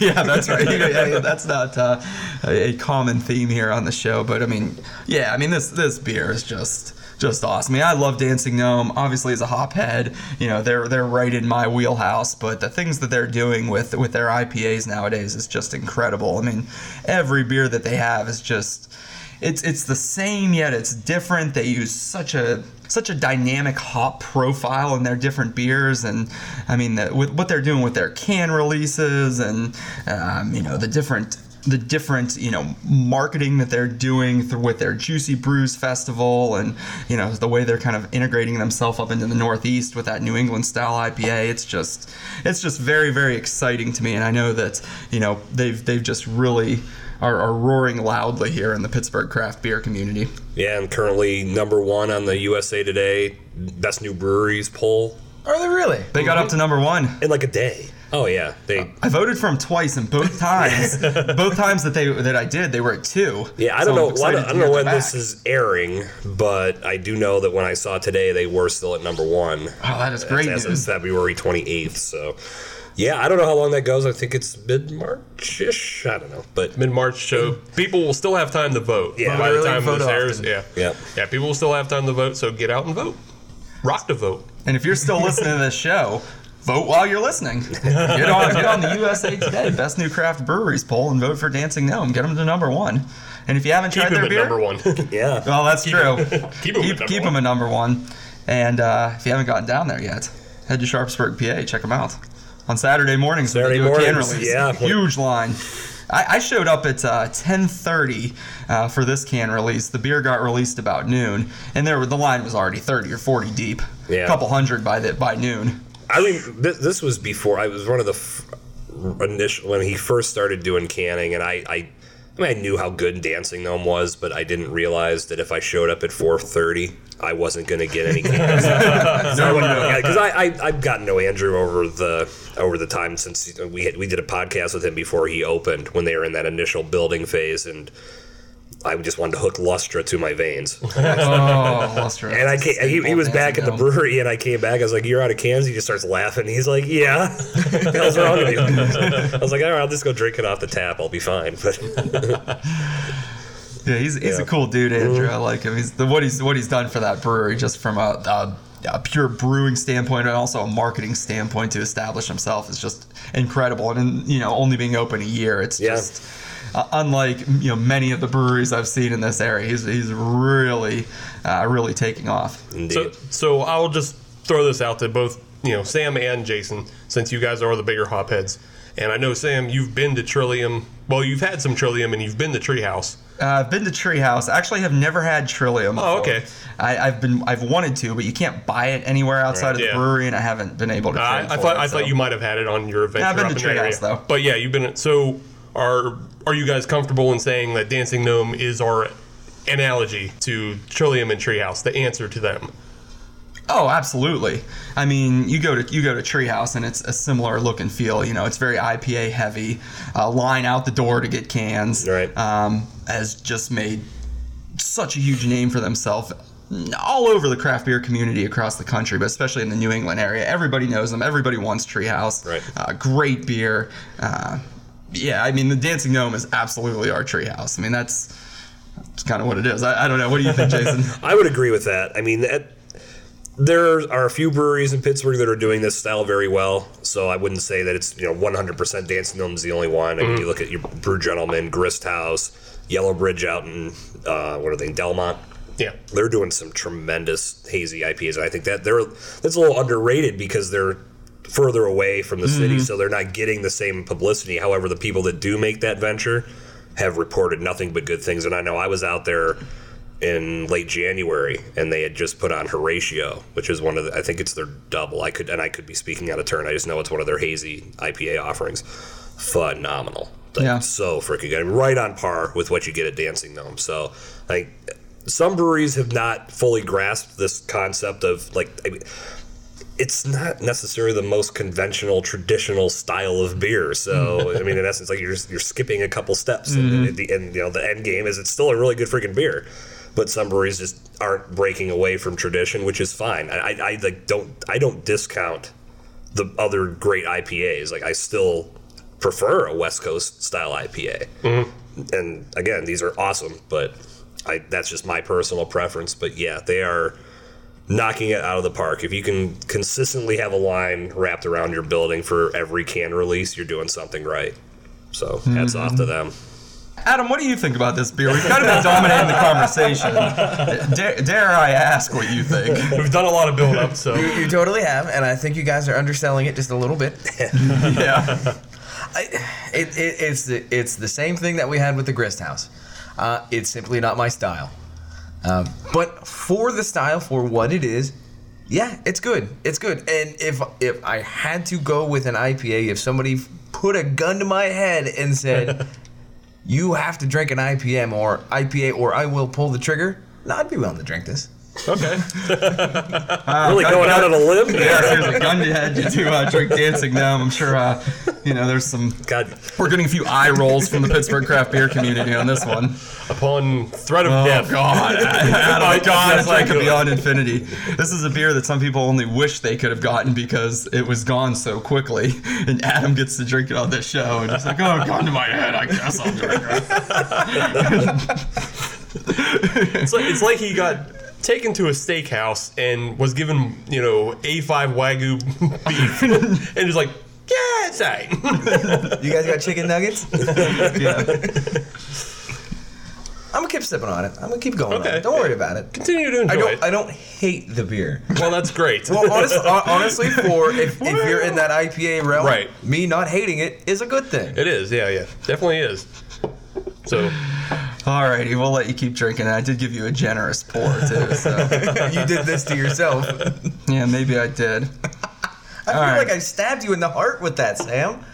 Yeah, that's right. Yeah, that's not uh, a common theme here on the show, but I mean, yeah, I mean this this beer is just just awesome. I mean, I love Dancing Gnome. Obviously, as a hophead, you know, they're they're right in my wheelhouse. But the things that they're doing with with their I P As nowadays is just incredible. I mean, every beer that they have is just it's it's the same, yet it's different. They use such a such a dynamic hop profile in their different beers, and I mean, the, with what they're doing with their can releases, and um, you know, the different. the different, you know, marketing that they're doing through with their Juicy Brews Festival, and, you know, the way they're kind of integrating themselves up into the Northeast with that New England style I P A. It's just, it's just very, very exciting to me. And I know that, you know, they've, they've just really are, are roaring loudly here in the Pittsburgh craft beer community. Yeah. And currently number one on the U S A Today Best New Breweries poll. Are they really? They got up to number one in like a day. Oh yeah, they. I voted for them twice, and both times, both times that they that I did, they were at two. Yeah, I don't so know. I don't, I don't know when back. This is airing, but I do know that when I saw today, they were still at number one. Oh, that is great! As, as of February twenty-eighth. So, yeah, I don't know how long that goes. I think it's mid-March-ish. I don't know, but mid-March. So people will still have time to vote. Yeah, by the time this airs, yeah, yeah, yeah, people will still have time to vote. So get out and vote. Rock to vote. And if you're still listening to this show, vote while you're listening. Get on, get on the U S A Today Best New Craft Breweries poll and vote for Dancing Gnome. Get them to number one. And if you haven't keep tried their beer, number one. Yeah. Well, that's keep true. Him, keep them keep, at keep number, number one. And uh, if you haven't gotten down there yet, head to Sharpsburg, P A. Check them out on Saturday mornings. Saturday they do mornings. A can release. Yeah. Huge line. I showed up at uh, ten thirty uh, for this can release. The beer got released about noon, and there were, the line was already thirty or forty deep. Yeah. A couple hundred by the, by noon. I mean, this, this was before. I was one of the f- initial when he first started doing canning, and I, I, I mean, I knew how good Dancing Gnome was, but I didn't realize that if I showed up at four thirty, I wasn't going to get any cans. No one knew. Because I, I, I've gotten to Andrew over the over the time since we had, we did a podcast with him before he opened when they were in that initial building phase, and I just wanted to hook Lustra to my veins. Oh, Lustra. And I came, he, he was back at the brewery, and I came back. I was like, you're out of cans? He just starts laughing. He's like, yeah. What the hell's wrong with you? I was like, all right, I'll just go drink it off the tap. I'll be fine. But... Yeah, he's he's yeah. a cool dude, Andrew. I like him. He's the what he's what he's done for that brewery, just from a, a a pure brewing standpoint and also a marketing standpoint to establish himself, is just incredible. And you know, only being open a year, it's yeah. just uh, unlike you know many of the breweries I've seen in this area. He's he's really uh, really taking off. Indeed. So so I'll just throw this out to both you know Sam and Jason, since you guys are the bigger hop heads. And I know, Sam, you've been to Trillium. Well, you've had some Trillium, and you've been to Treehouse. Uh, I've been to Treehouse. Actually, I've never had Trillium. Oh, before. Okay. I, I've been, I've wanted to, but you can't buy it anywhere outside right, of the yeah. brewery, and I haven't been able to. Uh, I thought, it, I so. thought you might have had it on your adventure. I've been to Treehouse though. But yeah, you've been. So, are are you guys comfortable in saying that Dancing Gnome is our analogy to Trillium and Treehouse? The answer to them. Oh, absolutely. I mean, you go to you go to Treehouse, and it's a similar look and feel. You know, it's very I P A heavy. Uh, line out the door to get cans. Right. Um, has just made such a huge name for themselves all over the craft beer community across the country, but especially in the New England area. Everybody knows them. Everybody wants Treehouse. Right. Uh, great beer. Uh, yeah, I mean, the Dancing Gnome is absolutely our Treehouse. I mean, that's, that's kind of what it is. I, I don't know. What do you think, Jason? I would agree with that. I mean, that. There are a few breweries in Pittsburgh that are doing this style very well, so I wouldn't say that it's you know one hundred percent Dancing Gnome is the only one. Mm-hmm. I mean, you look at your Brew Gentleman, Grist House, Yellow Bridge out in uh, what are they, Delmont? Yeah, they're doing some tremendous hazy I P As, and I think that they're that's a little underrated because they're further away from the mm-hmm. city, so they're not getting the same publicity. However, the people that do make that venture have reported nothing but good things, and I know I was out there in late January, and they had just put on Horatio, which is one of the, I think it's their double. I could and I could be speaking out of turn. I just know it's one of their hazy I P A offerings. Phenomenal, like, yeah, so freaking good. I mean, right on par with what you get at Dancing Gnome. So, like, some breweries have not fully grasped this concept of like. I mean, it's not necessarily the most conventional, traditional style of beer. So, I mean, in essence, like you're you're skipping a couple steps, mm-hmm. and, and, and you know the end game is it's still a really good freaking beer. But some breweries just aren't breaking away from tradition, which is fine. I, I, I like don't I don't discount the other great I P As. Like I still prefer a West Coast style I P A. Mm-hmm. And again, these are awesome, but I, that's just my personal preference, but yeah, they are knocking it out of the park. If you can consistently have a line wrapped around your building for every can release, you're doing something right. So hats mm-hmm. off to them. Adam, what do you think about this beer? We've kind of been dominating the conversation. Dare, dare I ask what you think? We've done a lot of build-up, so... You, you totally have, and I think you guys are underselling it just a little bit. yeah. I, it, it, it's, the, it's the same thing that we had with the Grist House. Uh, it's simply not my style. Um, but for the style, for what it is, yeah, it's good. It's good. And if if I had to go with an I P A, if somebody put a gun to my head and said... You have to drink an I P M or I P A, or I will pull the trigger. No, I'd be willing to drink this. Okay. uh, really gun, going gun, out on a limb. Yeah, there's a gun to head to uh, drink Dancing Gnome. I'm sure. Uh, you know, there's some. God, we're getting a few eye rolls from the Pittsburgh craft beer community on this one. Upon threat of oh, death. Oh God! Adam, oh God! It's like a Beyond Infinity. This is a beer that some people only wish they could have gotten because it was gone so quickly. And Adam gets to drink it on this show, and it's like, oh, gone to my head. I guess I'll drink it. it's like it's like he got. Taken to a steakhouse and was given, you know, A five Wagyu beef, and he's like, yeah, it's all right. You guys got chicken nuggets? yeah. I'm gonna keep sipping on it. I'm gonna keep going. Okay. On it. Don't worry about it. Continue to enjoy I don't, it. I don't hate the beer. Well, that's great. well, honest, honestly, for if, if you're in that I P A realm, right. me not hating it is a good thing. It is. Yeah, yeah, definitely is. So. Alrighty, we'll let you keep drinking. I did give you a generous pour, too. So. You did this to yourself. Yeah, maybe I did. I All feel right. like I stabbed you in the heart with that, Sam.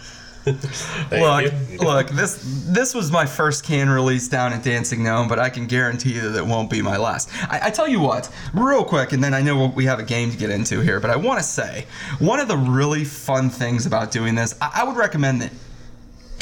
look, look. This this was my first can release down at Dancing Gnome, but I can guarantee you that it won't be my last. I, I tell you what, real quick, and then I know we have a game to get into here, but I want to say, one of the really fun things about doing this, I, I would recommend that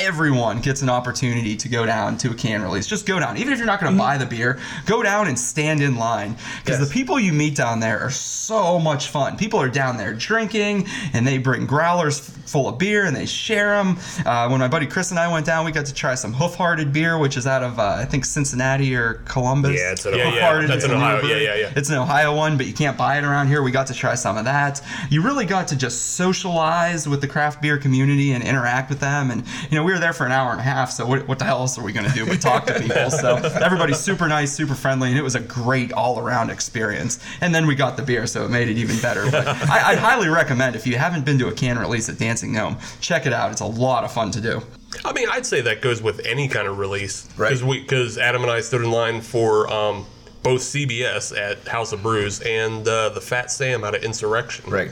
everyone gets an opportunity to go down to a can release. Just go down. Even if you're not going to buy the beer, go down and stand in line. Because yes. the people you meet down there are so much fun. People are down there drinking, and they bring growlers full of beer, and they share them. Uh, when my buddy Chris and I went down, we got to try some Hoof-Hearted beer, which is out of, uh, I think, Cincinnati or Columbus. Yeah, it's an yeah, Hoof-Hearted. Yeah. That's an Ohio. Yeah, yeah, yeah. It's an Ohio one, but you can't buy it around here. We got to try some of that. You really got to just socialize with the craft beer community and interact with them. And, you know, we were there for an hour and a half, so what, what the hell else are we going to do but talk to people? So everybody's super nice, super friendly, and it was a great all-around experience. And then we got the beer, so it made it even better. But I, I'd highly recommend, if you haven't been to a can release at Dancing Gnome, check it out. It's a lot of fun to do. I mean, I'd say that goes with any kind of release. Right. Because Adam and I stood in line for um, both C B S at House of Brews and uh, the Fat Sam out of Insurrection. Right.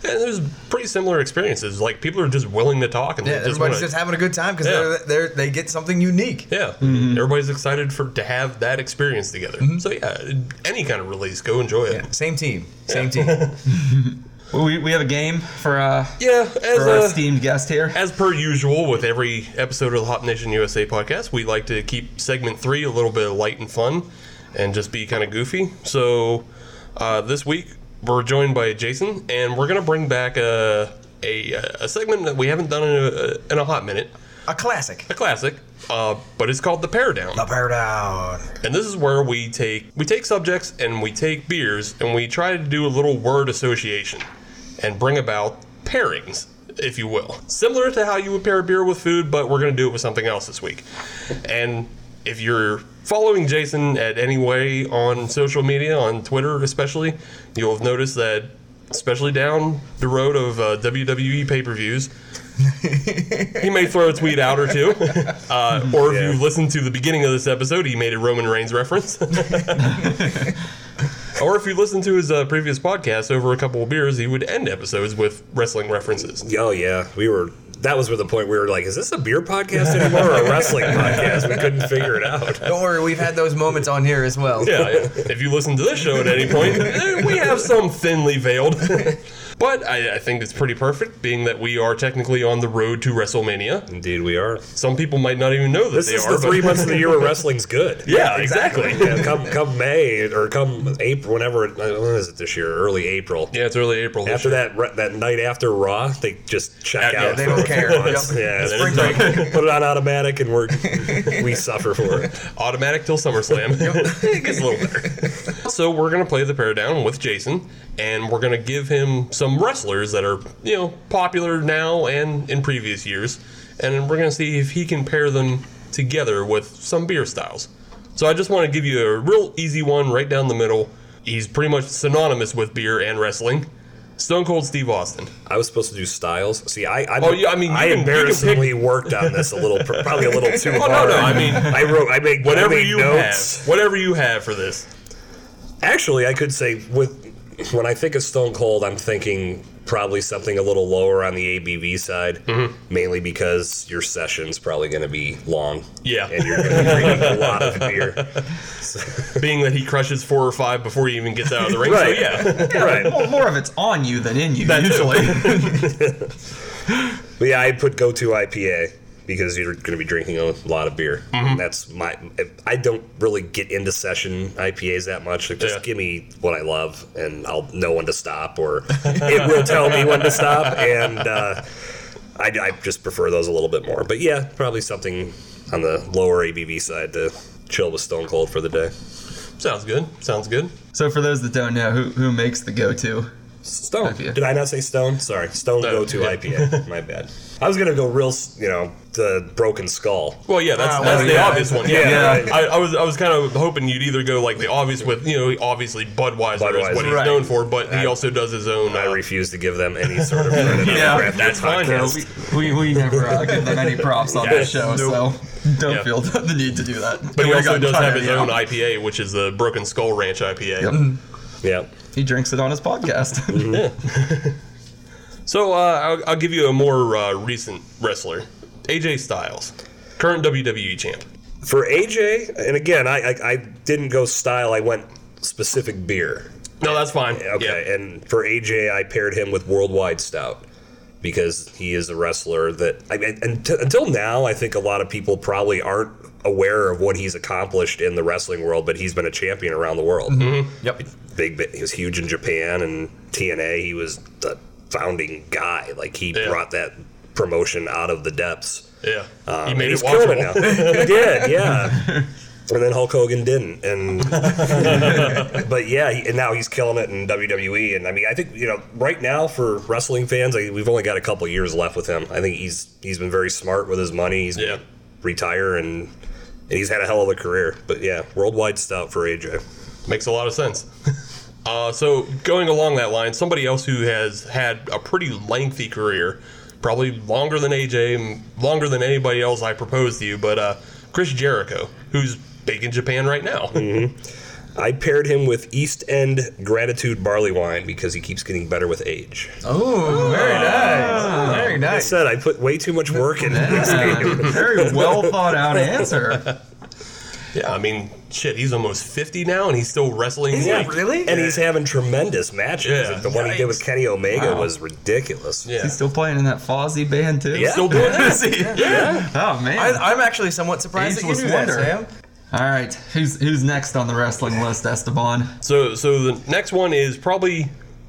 And there's pretty similar experiences. Like, people are just willing to talk. And yeah, just everybody's wanna, just having a good time because yeah. they're, they're, they get something unique. Yeah. Mm-hmm. Everybody's excited for to have that experience together. Mm-hmm. So, yeah, any kind of release, go enjoy it. Yeah. Same team. Same yeah. team. Well, we, we have a game for, uh, yeah, as for a, our esteemed guest here. As per usual with every episode of the Hop Nation U S A podcast, we like to keep segment three a little bit light and fun and just be kind of goofy. So, uh, this week... We're joined by Jason, and we're going to bring back a, a a segment that we haven't done in a, in a hot minute. A classic. A classic, uh, but it's called The Pair Down. The Pair Down. And this is where we take we take subjects and we take beers, and we try to do a little word association and bring about pairings, if you will. Similar to how you would pair a beer with food, but we're going to do it with something else this week. And if you're following Jason at any way on social media, on Twitter especially, you'll have noticed that, especially down the road of uh, W W E pay-per-views, he may throw a tweet out or two. Uh, or if yeah. you listen to the beginning of this episode, he made a Roman Reigns reference. Or if you listen to his uh, previous podcast, over a couple of beers, he would end episodes with wrestling references. Oh, yeah. We were... That was where the point we were like, is this a beer podcast anymore or a wrestling podcast? We couldn't figure it out. Don't worry, we've had those moments on here as well. Yeah, yeah. If you listen to this show at any point, we have some thinly veiled. But I, I think it's pretty perfect, being that we are technically on the road to WrestleMania. Indeed, we are. Some people might not even know that this they are. This is the but... three months of the year where wrestling's good. Yeah, yeah, exactly. Yeah, come come May, or come April, whenever, it, when is it this year? Early April. Yeah, it's early April. After that re- that night after Raw, they just check yeah, out. Yeah, they don't care. Yeah, spring break. Put it on automatic, and we're, we suffer for it. Automatic till SummerSlam. Yep. It gets a little better. So we're going to play the pair down with Jason, and we're going to give him some wrestlers that are, you know, popular now and in previous years, and we're going to see if he can pair them together with some beer styles. So I just want to give you a real easy one right down the middle. He's pretty much synonymous with beer and wrestling. Stone Cold Steve Austin. I was supposed to do styles. See, I I, oh, yeah, I, mean, I can, embarrassingly worked on this a little, probably a little too oh, hard. No, no, I mean, I wrote, I made whatever I made you notes. have, whatever you have for this. Actually, I could say with when I think of Stone Cold, I'm thinking probably something a little lower on the A B V side, mm-hmm. mainly because your session's probably going to be long. Yeah. And you're going to be drinking a lot of beer. So. Being that he crushes four or five before he even gets out of the ring. Right. So, yeah. yeah right. More, more of it's on you than in you, that usually. But yeah, I put go-to I P A. Because you're going to be drinking a lot of beer. Mm-hmm. And that's my. I don't really get into session I P As that much. Like, just yeah. give me what I love, and I'll know when to stop, or it will tell me when to stop. And uh, I, I just prefer those a little bit more. But yeah, probably something on the lower A B V side to chill with Stone Cold for the day. Sounds good. Sounds good. So for those that don't know, who who makes the go-to? Stone. I P A. Did I not say Stone? Sorry. Stone no, go-to yeah. I P A. My bad. I was going to go real, you know, the Broken Skull. Well, yeah, that's, oh, that's well, the yeah. obvious one. Yeah, yeah. yeah. I, I was I was kind of hoping you'd either go, like, the obvious with, you know, obviously Budweiser, Budweiser is what he's right. known for, but I, he also does his own. I uh, refuse to give them any sort of credit. yeah, that's fine. We, we, we never uh, give them any props on yeah, this show, nope. so... Don't yeah. feel the need to do that. But he, he also does have his yeah. own I P A, which is the Broken Skull Ranch I P A. Yep. Yep. He drinks it on his podcast. yeah. So uh, I'll, I'll give you a more uh, recent wrestler, A J Styles, current W W E champ. For A J, and again, I I, I didn't go style. I went specific beer. No, that's fine. Okay, yeah. And for A J, I paired him with Worldwide Stout. Because he is a wrestler that, I mean, until now, I think a lot of people probably aren't aware of what he's accomplished in the wrestling world, but he's been a champion around the world. Mm-hmm. Yep. Big, he was huge in Japan and T N A. He was the founding guy. Like, he yeah. brought that promotion out of the depths. Yeah. Um, he made it watchable. Now. He did, yeah. And then Hulk Hogan didn't, and but yeah, he, and now he's killing it in W W E. And I mean, I think you know, right now for wrestling fans, like, we've only got a couple years left with him. I think he's he's been very smart with his money. He's yeah. retire and, and he's had a hell of a career. But yeah, Worldwide Stout for A J makes a lot of sense. Uh, so going along that line, somebody else who has had a pretty lengthy career, probably longer than A J, longer than anybody else I proposed to you, but uh, Chris Jericho, who's big in Japan right now. mm-hmm. I paired him with East End Gratitude Barley Wine because he keeps getting better with age. Oh, very uh, nice. Oh, very nice. Like I said, I put way too much work into this game. Very well thought out answer. Yeah, I mean, shit, he's almost fifty now, and he's still wrestling. Is he really? And yeah. he's having tremendous matches. Yeah. The one Yikes. he did with Kenny Omega wow. was ridiculous. Yeah. He's still playing in that Fozzy band, too. Yeah. Still doing that? yeah. yeah. Oh, man. I, I'm actually somewhat surprised Ageless that you knew wonder. that, Sam. All right, who's who's next on the wrestling list, Esteban? So so the next one is probably,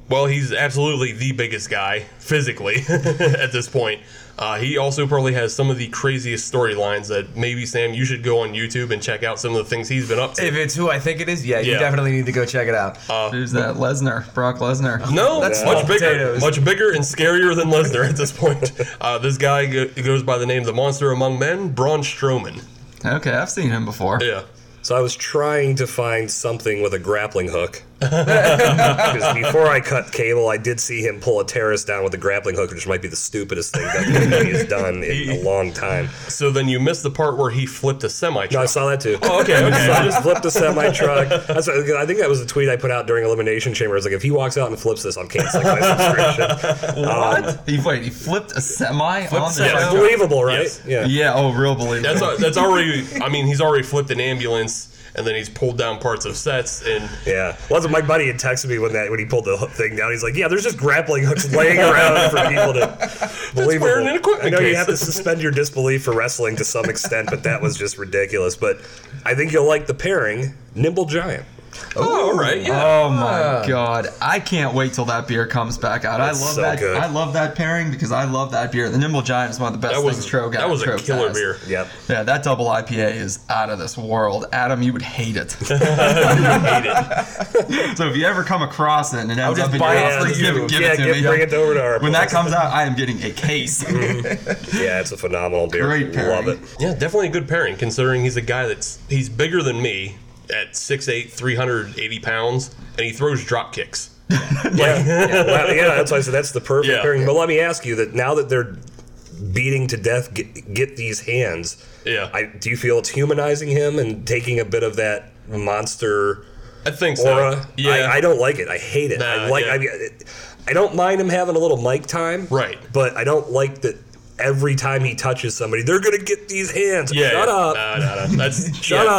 well, he's absolutely the biggest guy physically at this point. Uh, he also probably has some of the craziest storylines that maybe, Sam, you should go on YouTube and check out some of the things he's been up to. If it's who I think it is, yeah, yeah. you definitely need to go check it out. Uh, Who's that? Lesnar. Brock Lesnar. No, that's much bigger. Potatoes. Much bigger and scarier than Lesnar at this point. Uh, this guy go- goes by the name The Monster Among Men, Braun Strowman. Okay, I've seen him before. Yeah. So I was trying to find something with a grappling hook. Because before I cut cable, I did see him pull a terrorist down with a grappling hook, which might be the stupidest thing that he's done in a long time. So then you missed the part where he flipped a semi-truck. No, I saw that too. Oh, okay. okay. So I just flipped a semi-truck. That's what, I think that was a tweet I put out during Elimination Chamber. I was like, if he walks out and flips this, I'm canceling my subscription. What? Um, he, wait, he flipped a semi flipped on the semi truck? Believable, right? Yes. Yeah. yeah, oh, real believable. That's, that's already, I mean, he's already flipped an ambulance. and then he's pulled down parts of sets. And yeah, well, that's my buddy had texted me when that when he pulled the thing down. He's like, "Yeah, there's just grappling hooks laying around for people to believe." I know you have to suspend your disbelief for wrestling to some extent, but that was just ridiculous. But I think you'll like the pairing, Nimble Giant. Oh, oh right! Yeah. Oh my God! I can't wait till that beer comes back out. That's I love so that. Good. I love that pairing because I love that beer. The Nimble Giant is one of the best that was, things Tro got. That was a killer has. beer. Yep. Yeah, that double I P A is out of this world. Adam, you would hate it. You would hate it. So if you ever come across it and it ends up in your house, please give, give yeah, it to give, me. Bring it over to our when place. That comes out, I am getting a case. Mm-hmm. Yeah, it's a phenomenal beer. Great pairing. Love it. Yeah, definitely a good pairing considering he's a guy that's he's bigger than me. At six foot eight, three hundred eighty pounds, and he throws drop kicks. Yeah, yeah. Well, yeah, that's why I said that's the perfect yeah. pairing. But let me ask you that now that they're beating to death, get, get these hands. Yeah, I, do you feel it's humanizing him and taking a bit of that monster? I think so. Aura? Yeah, I, I don't like it. I hate it. Nah, I like. Yeah. I mean, I don't mind him having a little mic time. Right, but I don't like that. Every time he touches somebody, they're gonna get these hands. Yeah, shut yeah. up! No, no, no. That's, shut yeah.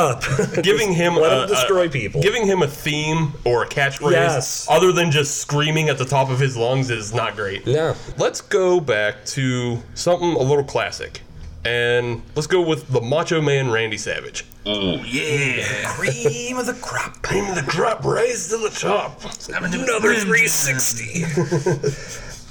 up! Giving him let a, him destroy a, people. Giving him a theme or a catchphrase, yes. other than just screaming at the top of his lungs, is not great. Yeah. Let's go back to something a little classic, and let's go with the Macho Man Randy Savage. Oh yeah! Cream of the crop, cream of the crop, rise to the top. Another three sixty.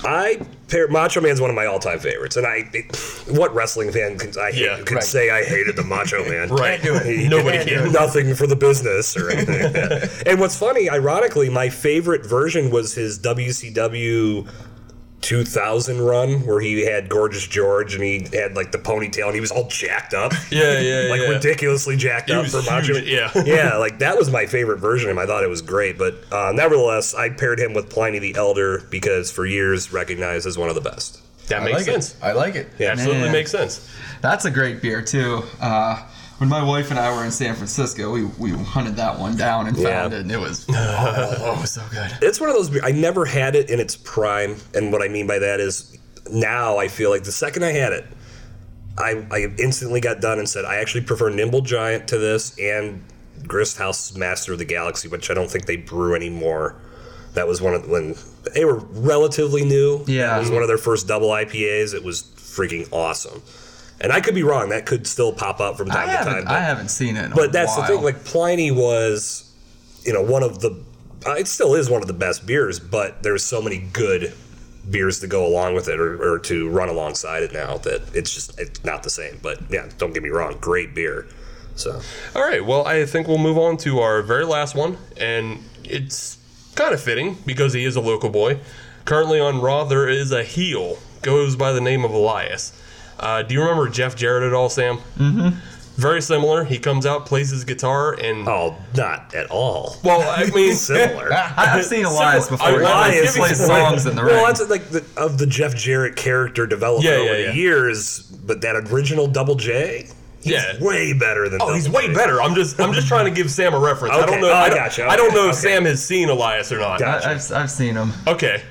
I pair Macho Man's one of my all-time favorites, and I it, what wrestling fan can I hate, yeah, could right. say I hated the Macho Man? Right, can't do it. Nobody can. Do nothing for the business or anything like that. And what's funny, ironically, my favorite version was his W C W two thousand run where he had Gorgeous George and he had like the ponytail and he was all jacked up. Yeah, yeah, like yeah. ridiculously jacked he up for Macho Man. Yeah, yeah, like that was my favorite version of him. I thought it was great, but uh, nevertheless, I paired him with Pliny the Elder because for years recognized as one of the best. That makes I like sense. It. I like it. Yeah, absolutely Man. Makes sense. That's a great beer too. Uh, When my wife and I were in San Francisco, we, we hunted that one down and yeah. found it, and it was oh, oh, it was so good. It's one of those beers. I never had it in its prime, and what I mean by that is now I feel like the second I had it, I, I instantly got done and said, I actually prefer Nimble Giant to this and Grist House's Master of the Galaxy, which I don't think they brew anymore. That was one of when they were relatively new. Yeah. It was one of their first double I P As. It was freaking awesome. And I could be wrong. That could still pop up from time to time. But, I haven't seen it in a while. But that's the thing. Like Pliny was, you know, one of the. Uh, it still is one of the best beers, but there's so many good beers to go along with it or, or to run alongside it now that it's just it's not the same. But yeah, don't get me wrong. Great beer. So. All right. Well, I think we'll move on to our very last one, and it's kind of fitting because he is a local boy. Currently on Raw, there is a heel goes by the name of Elias. Uh, do you remember Jeff Jarrett at all, Sam? Mm-hmm. Very similar. He comes out, plays his guitar, and... Oh, not at all. Well, I mean... similar. I've seen Elias similar. before. Elias plays songs in the ring. Well, that's like the, of the Jeff Jarrett character development yeah, yeah, over the yeah. years, but that original Double J... He's yeah. way better than. Oh, Double he's way J. better. I'm just, I'm just trying to give Sam a reference. Okay. I don't know. Oh, I, don't, gotcha. okay. I don't know okay. if Sam has seen Elias or not. Gotcha. I, I've, I've seen him. Okay.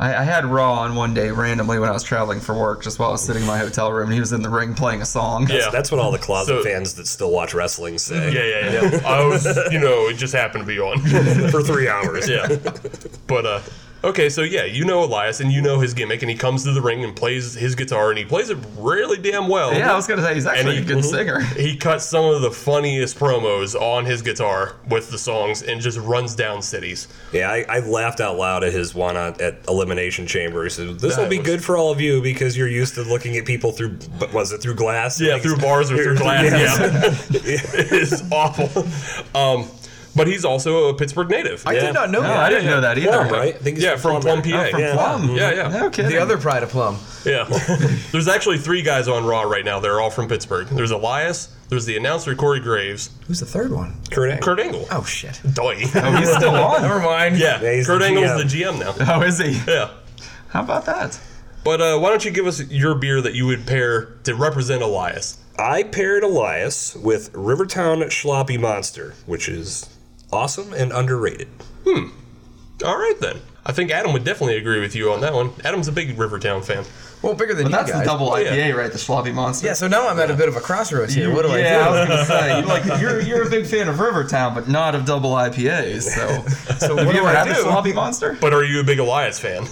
I had Raw on one day randomly when I was traveling for work, just while I was sitting in my hotel room, and he was in the ring playing a song. That's, yeah, that's what all the closet so, fans that still watch wrestling say. Yeah, yeah, yeah. I was, you know, it just happened to be on for three hours. Yeah, but uh, okay, so yeah, you know Elias, and you know his gimmick, and he comes to the ring and plays his guitar, and he plays it really damn well. Yeah, I was gonna say he's actually he, a good singer. He cuts some of the funniest promos on his guitar with the songs, and just runs down cities. Yeah, I, I laughed out loud at his one on, at Olympics. Elimination Chamber. He said, "This that will be was... good for all of you because you're used to looking at people through. Was it through glass? Yeah, like, through bars or through glass. Yeah, yeah. It is awful. Um, but he's also a Pittsburgh native. I yeah. did not know. No, that. I didn't know that either. Plum, right? I think he's yeah, from Plum, Plum P A. Oh, from yeah. Plum. Yeah, yeah. No kidding. The other pride of Plum. Yeah. There's actually three guys on Raw right now. They're all from Pittsburgh. There's Elias. There's the announcer, Corey Graves. Who's the third one? Kurt Angle. Kurt Angle. Oh, shit. Doy. Oh, he's still on. Never mind. Yeah, yeah Kurt Angle's the G M now. Oh, is he? Yeah. How about that? But uh, why don't you give us your beer that you would pair to represent Elias? I paired Elias with Rivertown Shloppy Monster, which is awesome and underrated. Hmm. All right, then. I think Adam would definitely agree with you on that one. Adam's a big Rivertown fan. Well, bigger than but you that's guys. The double I P A, yeah. right? The Shloppy Monster. Yeah, so now I'm yeah. at a bit of a crossroads here. You, what do yeah, I do? Yeah, I was going to say, you're, like, you're, you're a big fan of Rivertown, but not of double I P As. So, so what do I have do? The Shloppy Monster? But are you a big Elias fan?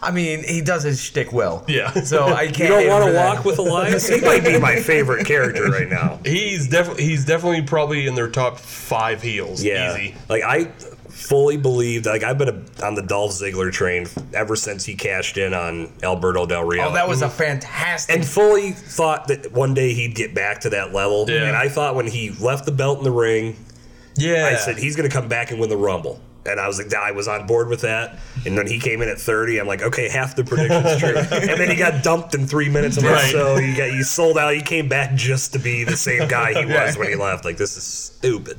I mean, he does his shtick well. Yeah. So I can't. You don't want to walk with Elias? He might be my favorite character right now. He's definitely he's definitely probably in their top five heels. Yeah. Easy. Like I fully believed. Like I've been a, on the Dolph Ziggler train ever since he cashed in on Alberto Del Rio. Oh, that was a fantastic. And fully thought that one day he'd get back to that level. Yeah. And I thought when he left the belt in the ring, yeah, I said he's going to come back and win the Rumble. And I was like, I was on board with that. And then he came in at thirty. I'm like, okay, half the prediction's true. And then he got dumped in three minutes. I'm like, so he got you sold out. He came back just to be the same guy he was when he left. Like, this is stupid.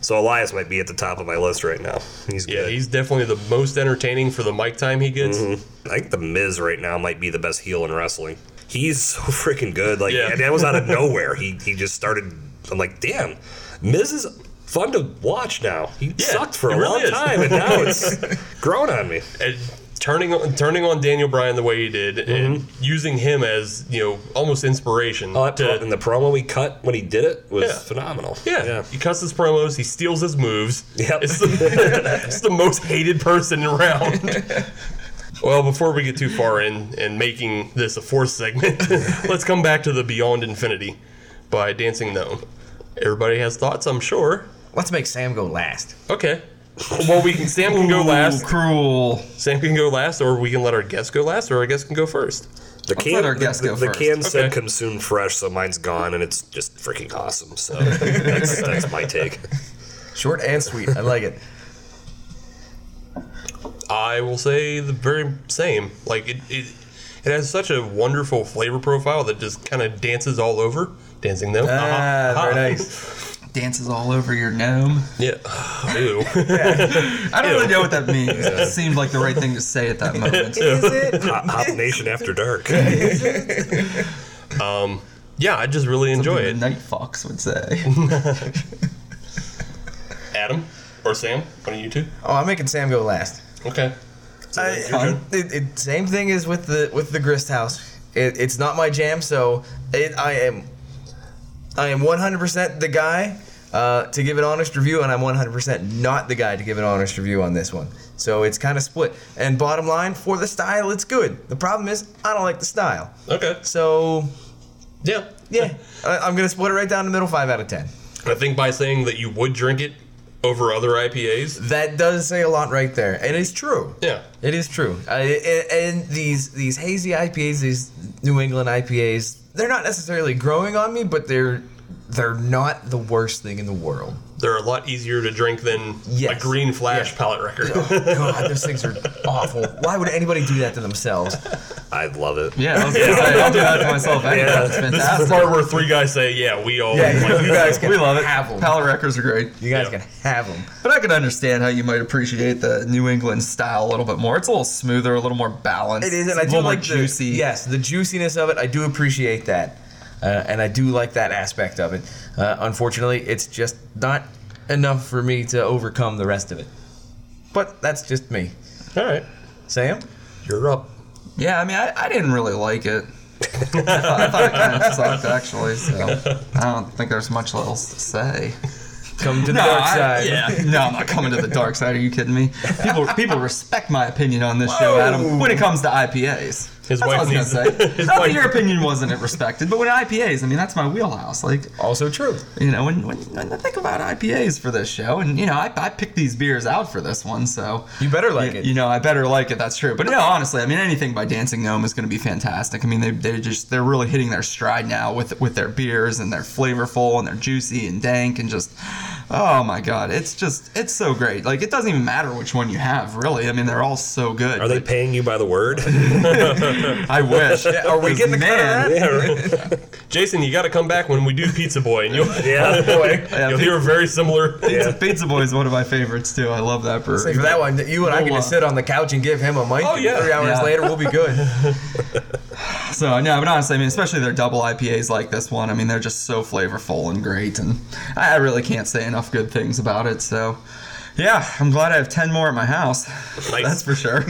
So Elias might be at the top of my list right now. He's yeah, good. He's definitely the most entertaining for the mic time he gets. Mm-hmm. I think The Miz right now might be the best heel in wrestling. He's so freaking good. Like, yeah. That was out of nowhere. He he just started. I'm like, damn, Miz is fun to watch now. He yeah, sucked for a really long is. time, and now it's grown on me. And turning on, turning on Daniel Bryan the way he did, mm-hmm. and using him as you know almost inspiration. Oh, that to, pro- and the promo he cut when he did it was yeah. phenomenal. Yeah. yeah, he cuts his promos, he steals his moves. Yep. It's the, it's the most hated person around. Well, before we get too far in and making this a fourth segment, let's come back to the Beyond Infinity by Dancing Gnome. Everybody has thoughts, I'm sure. Let's make Sam go last. Okay. Well, we can. Sam can go last. Ooh, cruel. Sam can go last, or we can let our guest go last, or our guest can go first. The Let's can, let our guest the, go the, first. The can okay. said consumed fresh, so mine's gone, and it's just freaking awesome. So that's, that's my take. Short and sweet. I like it. I will say the very same. Like it, it, it has such a wonderful flavor profile that just kind of dances all over. Dancing Gnome. Ah, uh-huh. very nice. Dances all over your gnome. Yeah. Ew. yeah. I don't Ew. really know what that means. Yeah. It seemed like the right thing to say at that moment. Is it? Hop Nation After Dark. Is it? Um, yeah, I just really enjoy Something it. The Night Fox would say. Adam or Sam? One of you two? Oh, I'm making Sam go last. Okay. So I, it, it, same thing as with the with the Grist House. It, it's not my jam, so it, I am. I am one hundred percent the guy uh, to give an honest review, and I'm one hundred percent not the guy to give an honest review on this one. So it's kind of split. And bottom line, for the style, it's good. The problem is, I don't like the style. Okay. So, yeah. Yeah. I, I'm going to split it right down the middle, five out of ten. I think by saying that you would drink it over other I P As. That does say a lot right there. And it's true. Yeah. It is true. Uh, and these these hazy I P As, these New England I P As, they're not necessarily growing on me, but they're they're not the worst thing in the world. They're a lot easier to drink than yes. a green flash yes. pallet record. Oh, God, those things are awful. Why would anybody do that to themselves? I love it. Yeah, I was gonna say, I'll do that to myself. Yeah. That's fantastic. This is the part where three guys say, yeah, we all yeah, like you guys can we love it. Have them. Pallet records are great. You guys yeah. can have them. But I can understand how you might appreciate the New England style a little bit more. It's a little smoother, a little more balanced. It is, and I do like the, juicy. Yes, the juiciness of it. I do appreciate that. Uh, and I do like that aspect of it. Uh, unfortunately, it's just not enough for me to overcome the rest of it. But that's just me. All right. Sam? You're up. Yeah, I mean, I, I didn't really like it. I, thought, I thought it kind of sucked, actually, so I don't think there's much else to say. Come to the no, dark side. I, yeah. No, I'm not coming to the dark side. Are you kidding me? People people respect my opinion on this Whoa. show, Adam, when it comes to I P As. His That's wife what I was needs, gonna say. Not that your opinion wasn't it respected, but when I P As, I mean that's my wheelhouse. Like also true. You know, when when, when I think about I P As for this show, and you know, I, I picked these beers out for this one, so you better like you, it. You know, I better like it. That's true. But no, honestly, I mean anything by Dancing Gnome is going to be fantastic. I mean they they just they're really hitting their stride now with with their beers, and they're flavorful and they're juicy and dank and just oh my God, it's just it's so great. Like it doesn't even matter which one you have, really. I mean they're all so good. Are they paying you by the word? I wish. Yeah, are we getting the man? Yeah, right. Jason, you got to come back when we do Pizza Boy, and you'll, yeah, boy, yeah, you'll pizza, hear very similar. Pizza, yeah. Pizza Boy is one of my favorites too. I love that brewery. Like for that one, you and I can just sit on the couch and give him a mic. Oh, yeah. Three hours yeah. later, we'll be good. So no, but honestly, I mean, especially their double I P As like this one. I mean, they're just so flavorful and great, and I really can't say enough good things about it. So. Yeah, I'm glad I have ten more at my house. Nice. That's for sure.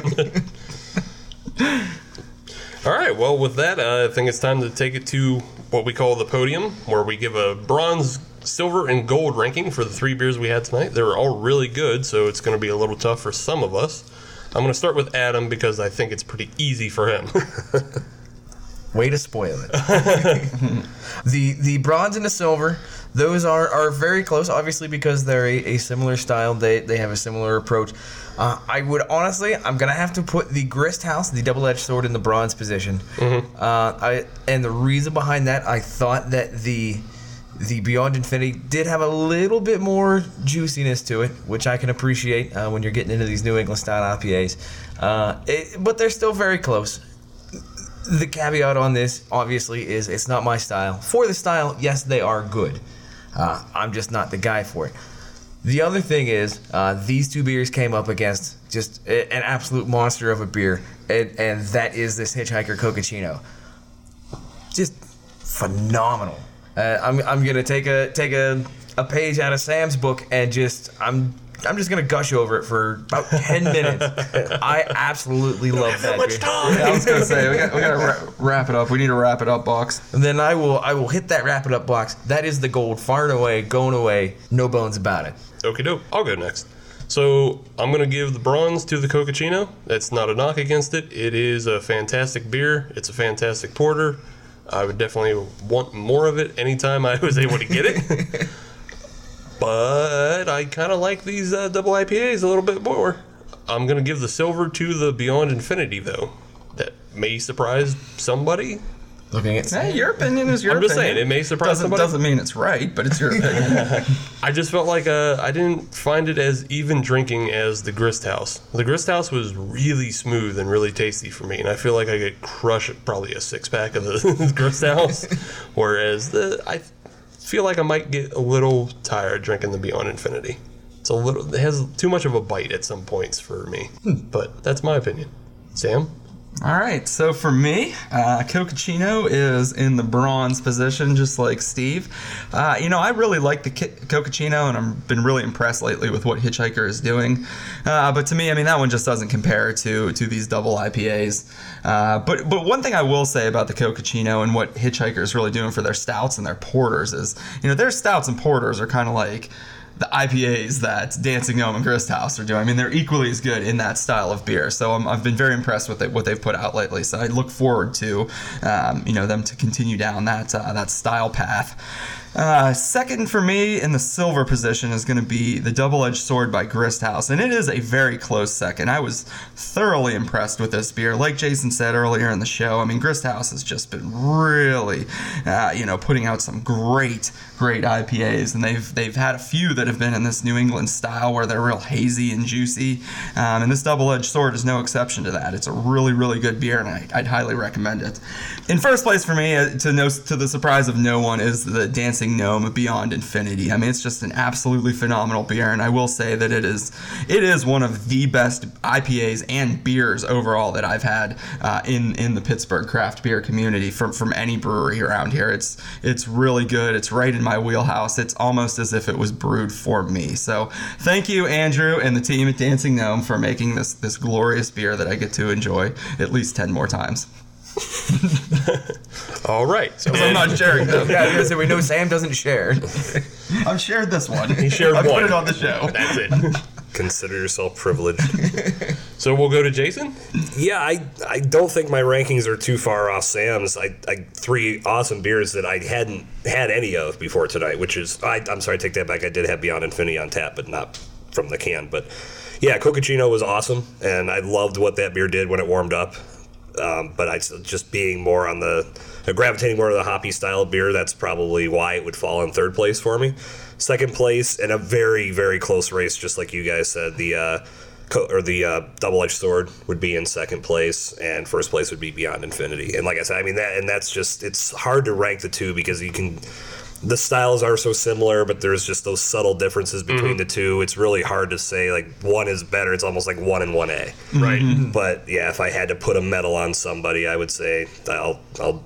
All right, well, with that, uh, I think it's time to take it to what we call the podium, where we give a bronze, silver, and gold ranking for the three beers we had tonight. They were all really good, so it's going to be a little tough for some of us. I'm going to start with Adam because I think it's pretty easy for him. Way to spoil it. the the bronze and the silver, those are, are very close, obviously, because they're a, a similar style. They they have a similar approach. Uh, I would honestly, I'm going to have to put the Grist House, the Double Edge Sword, in the bronze position. Mm-hmm. Uh, I and the reason behind that, I thought that the the Beyond Infinity did have a little bit more juiciness to it, which I can appreciate uh, when you're getting into these New England style I P As. Uh, it, but they're still very close. The caveat on this, obviously, is it's not my style. For the style, yes, they are good. Uh, I'm just not the guy for it. The other thing is, uh, these two beers came up against just a, an absolute monster of a beer, and, and that is this Hitchhiker Cocacino. Just phenomenal. Uh, I'm I'm gonna take a take a, a page out of Sam's book and just I'm. I'm just going to gush over it for about ten minutes. I absolutely love that. Much time. Yeah, I was going to say, we got, we got to ra- wrap it up. We need a wrap it up box. And then I will I will hit that wrap it up box. That is the gold, far and away, going away, no bones about it. Okie doke. I'll go next. So I'm going to give the bronze to the Cocacino. That's not a knock against it. It is a fantastic beer. It's a fantastic porter. I would definitely want more of it anytime I was able to get it. But I kind of like these uh, double I P As a little bit more. I'm going to give the silver to the Beyond Infinity, though. That may surprise somebody. Looking at hey, your opinion is your I'm opinion. I'm just saying, it may surprise doesn't, somebody. Doesn't mean it's right, but it's your opinion. I just felt like uh, I didn't find it as even drinking as the Grist House. The Grist House was really smooth and really tasty for me, and I feel like I could crush probably a six-pack of the Grist House, whereas the... I. feel like I might get a little tired drinking the Beyond Infinity. It's a little, it has too much of a bite at some points for me, but that's my opinion. Sam? All right, so for me, uh, Cocacino is in the bronze position, just like Steve. Uh, you know, I really like the K- Cocacino, and I've been really impressed lately with what Hitchhiker is doing. Uh, but to me, I mean, that one just doesn't compare to to these double I P As. Uh, but but one thing I will say about the Cocacino and what Hitchhiker is really doing for their stouts and their porters is, you know, their stouts and porters are kind of like the I P As that Dancing Gnome and Grist House are doing. I mean, they're equally as good in that style of beer. So I'm, I've been very impressed with it, what they've put out lately. So I look forward to, um, you know, them to continue down that uh, that style path. Uh, second for me in the silver position is going to be the Double Edged Sword by Grist House, and it is a very close second. I was thoroughly impressed with this beer. Like Jason said earlier in the show, I mean, Grist House has just been really, uh, you know, putting out some great, great I P As, and they've they've had a few that have been in this New England style where they're real hazy and juicy, um, and this Double Edged Sword is no exception to that. It's a really, really good beer, and I, I'd highly recommend it. In first place for me, uh, to no to the surprise of no one, is the Dancing Gnome Beyond Infinity. I mean, it's just an absolutely phenomenal beer, and I will say that it is it is one of the best I P As and beers overall that I've had uh, in in the Pittsburgh craft beer community from from any brewery around here. It's it's really good. It's right in my wheelhouse. It's almost as if it was brewed for me. So thank you, Andrew, and the team at Dancing Gnome for making this this glorious beer that I get to enjoy at least ten more times. All right. So I'm not sharing them. Yeah, so we know Sam doesn't share. I've shared this one. He shared I've one. I put it on the show. That's it. Consider yourself privileged. So we'll go to Jason? Yeah, I, I don't think my rankings are too far off Sam's. I, I three awesome beers that I hadn't had any of before tonight, which is, I, I'm sorry, take that back. I did have Beyond Infinity on tap, but not from the can. But yeah, Cocacino was awesome, and I loved what that beer did when it warmed up. Um, but I just being more on the uh, gravitating more to the hoppy style beer, that's probably why it would fall in third place for me. Second place in a very very close race, just like you guys said, the uh, co- or the uh, Double Edged Sword would be in second place, and first place would be Beyond Infinity. And like I said, I mean that, and that's just it's hard to rank the two because you can the styles are so similar, but there's just those subtle differences between mm-hmm. the two. It's really hard to say, like, one is better. It's almost like one and one A. Right. Mm-hmm. But, yeah, if I had to put a medal on somebody, I would say I'll I'll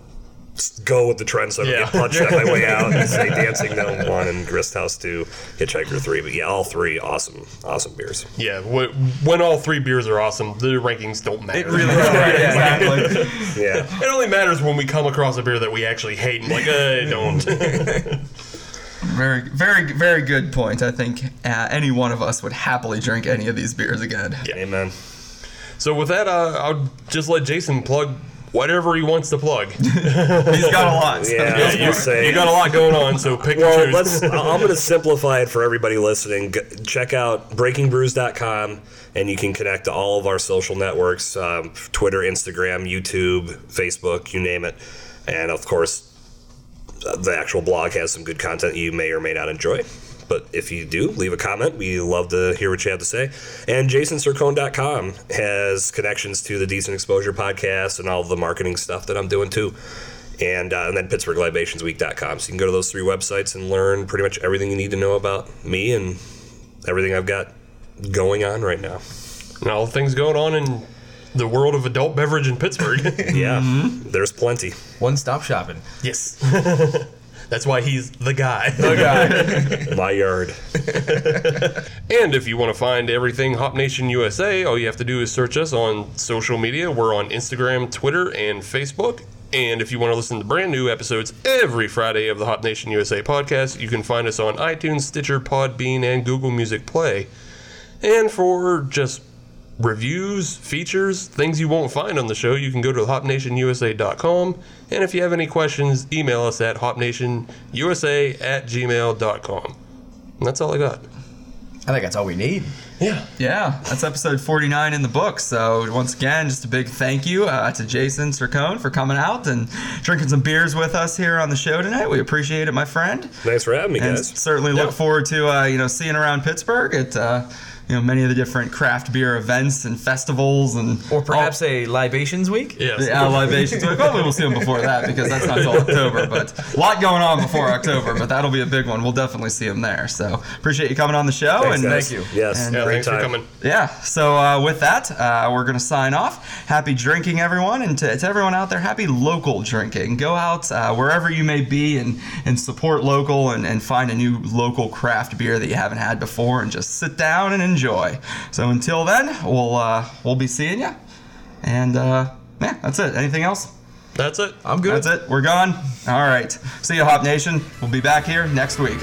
go with the trend so I don't yeah. get punched on my way out and say Dancing Gnome one and Grist House two, Hitchhiker three. But yeah, all three awesome, awesome beers. Yeah, when all three beers are awesome, the rankings don't matter. It really does. Right, exactly. Yeah. It only matters when we come across a beer that we actually hate and like, I don't. Very, very, very good point. I think uh, any one of us would happily drink any of these beers again. Yeah. Amen. So with that, uh, I'll just let Jason plug whatever he wants to plug. He's got a lot. So yeah, you, say, you got a lot going on, so pick well, and choose. Let's, I'm going to simplify it for everybody listening. Check out breaking brews dot com, and you can connect to all of our social networks, um, Twitter, Instagram, YouTube, Facebook, you name it. And, of course, the actual blog has some good content you may or may not enjoy. But if you do, leave a comment. We love to hear what you have to say. And jason cercone dot com has connections to the Decent Exposure podcast and all the marketing stuff that I'm doing too. And, uh, and then pittsburgh libations week dot com. So you can go to those three websites and learn pretty much everything you need to know about me and everything I've got going on right now. And all the things going on in the world of adult beverage in Pittsburgh. Yeah, mm-hmm. There's plenty. One-stop shopping. Yes. That's why he's the guy. The guy. My yard. And if you want to find everything Hop Nation U S A, all you have to do is search us on social media. We're on Instagram, Twitter, and Facebook. And if you want to listen to brand new episodes every Friday of the Hop Nation U S A podcast, you can find us on iTunes, Stitcher, Podbean, and Google Music Play. And for just reviews, features, things you won't find on the show, you can go to hop nation u s a dot com. And if you have any questions, email us at hop nation u s a at gmail dot com. And that's all I got. I think that's all we need. Yeah. Yeah. That's episode forty-nine in the book. So once again, just a big thank you uh, to Jason Cercone for coming out and drinking some beers with us here on the show tonight. We appreciate it, my friend. Thanks for having me, and guys. Certainly look yeah. forward to uh, you know seeing around Pittsburgh at uh, you know many of the different craft beer events and festivals, and or perhaps all, a Libations Week. Yes. Yeah, Libations Week. Probably we'll see them before that because that's not until October. But a lot going on before October, but that'll be a big one. We'll definitely see them there. So appreciate you coming on the show. Thanks, and guys. Thank you. Yes. And yeah, thanks time. for coming. Yeah. So uh, with that, uh, we're going to sign off. Happy drinking, everyone. And to, to everyone out there, happy local drinking. Go out uh, wherever you may be and, and support local and, and find a new local craft beer that you haven't had before and just sit down and enjoy. So until then, we'll, uh, we'll be seeing you. And uh, yeah, that's it. Anything else? That's it. I'm good. That's it. We're gone. All right. See you, Hop Nation. We'll be back here next week.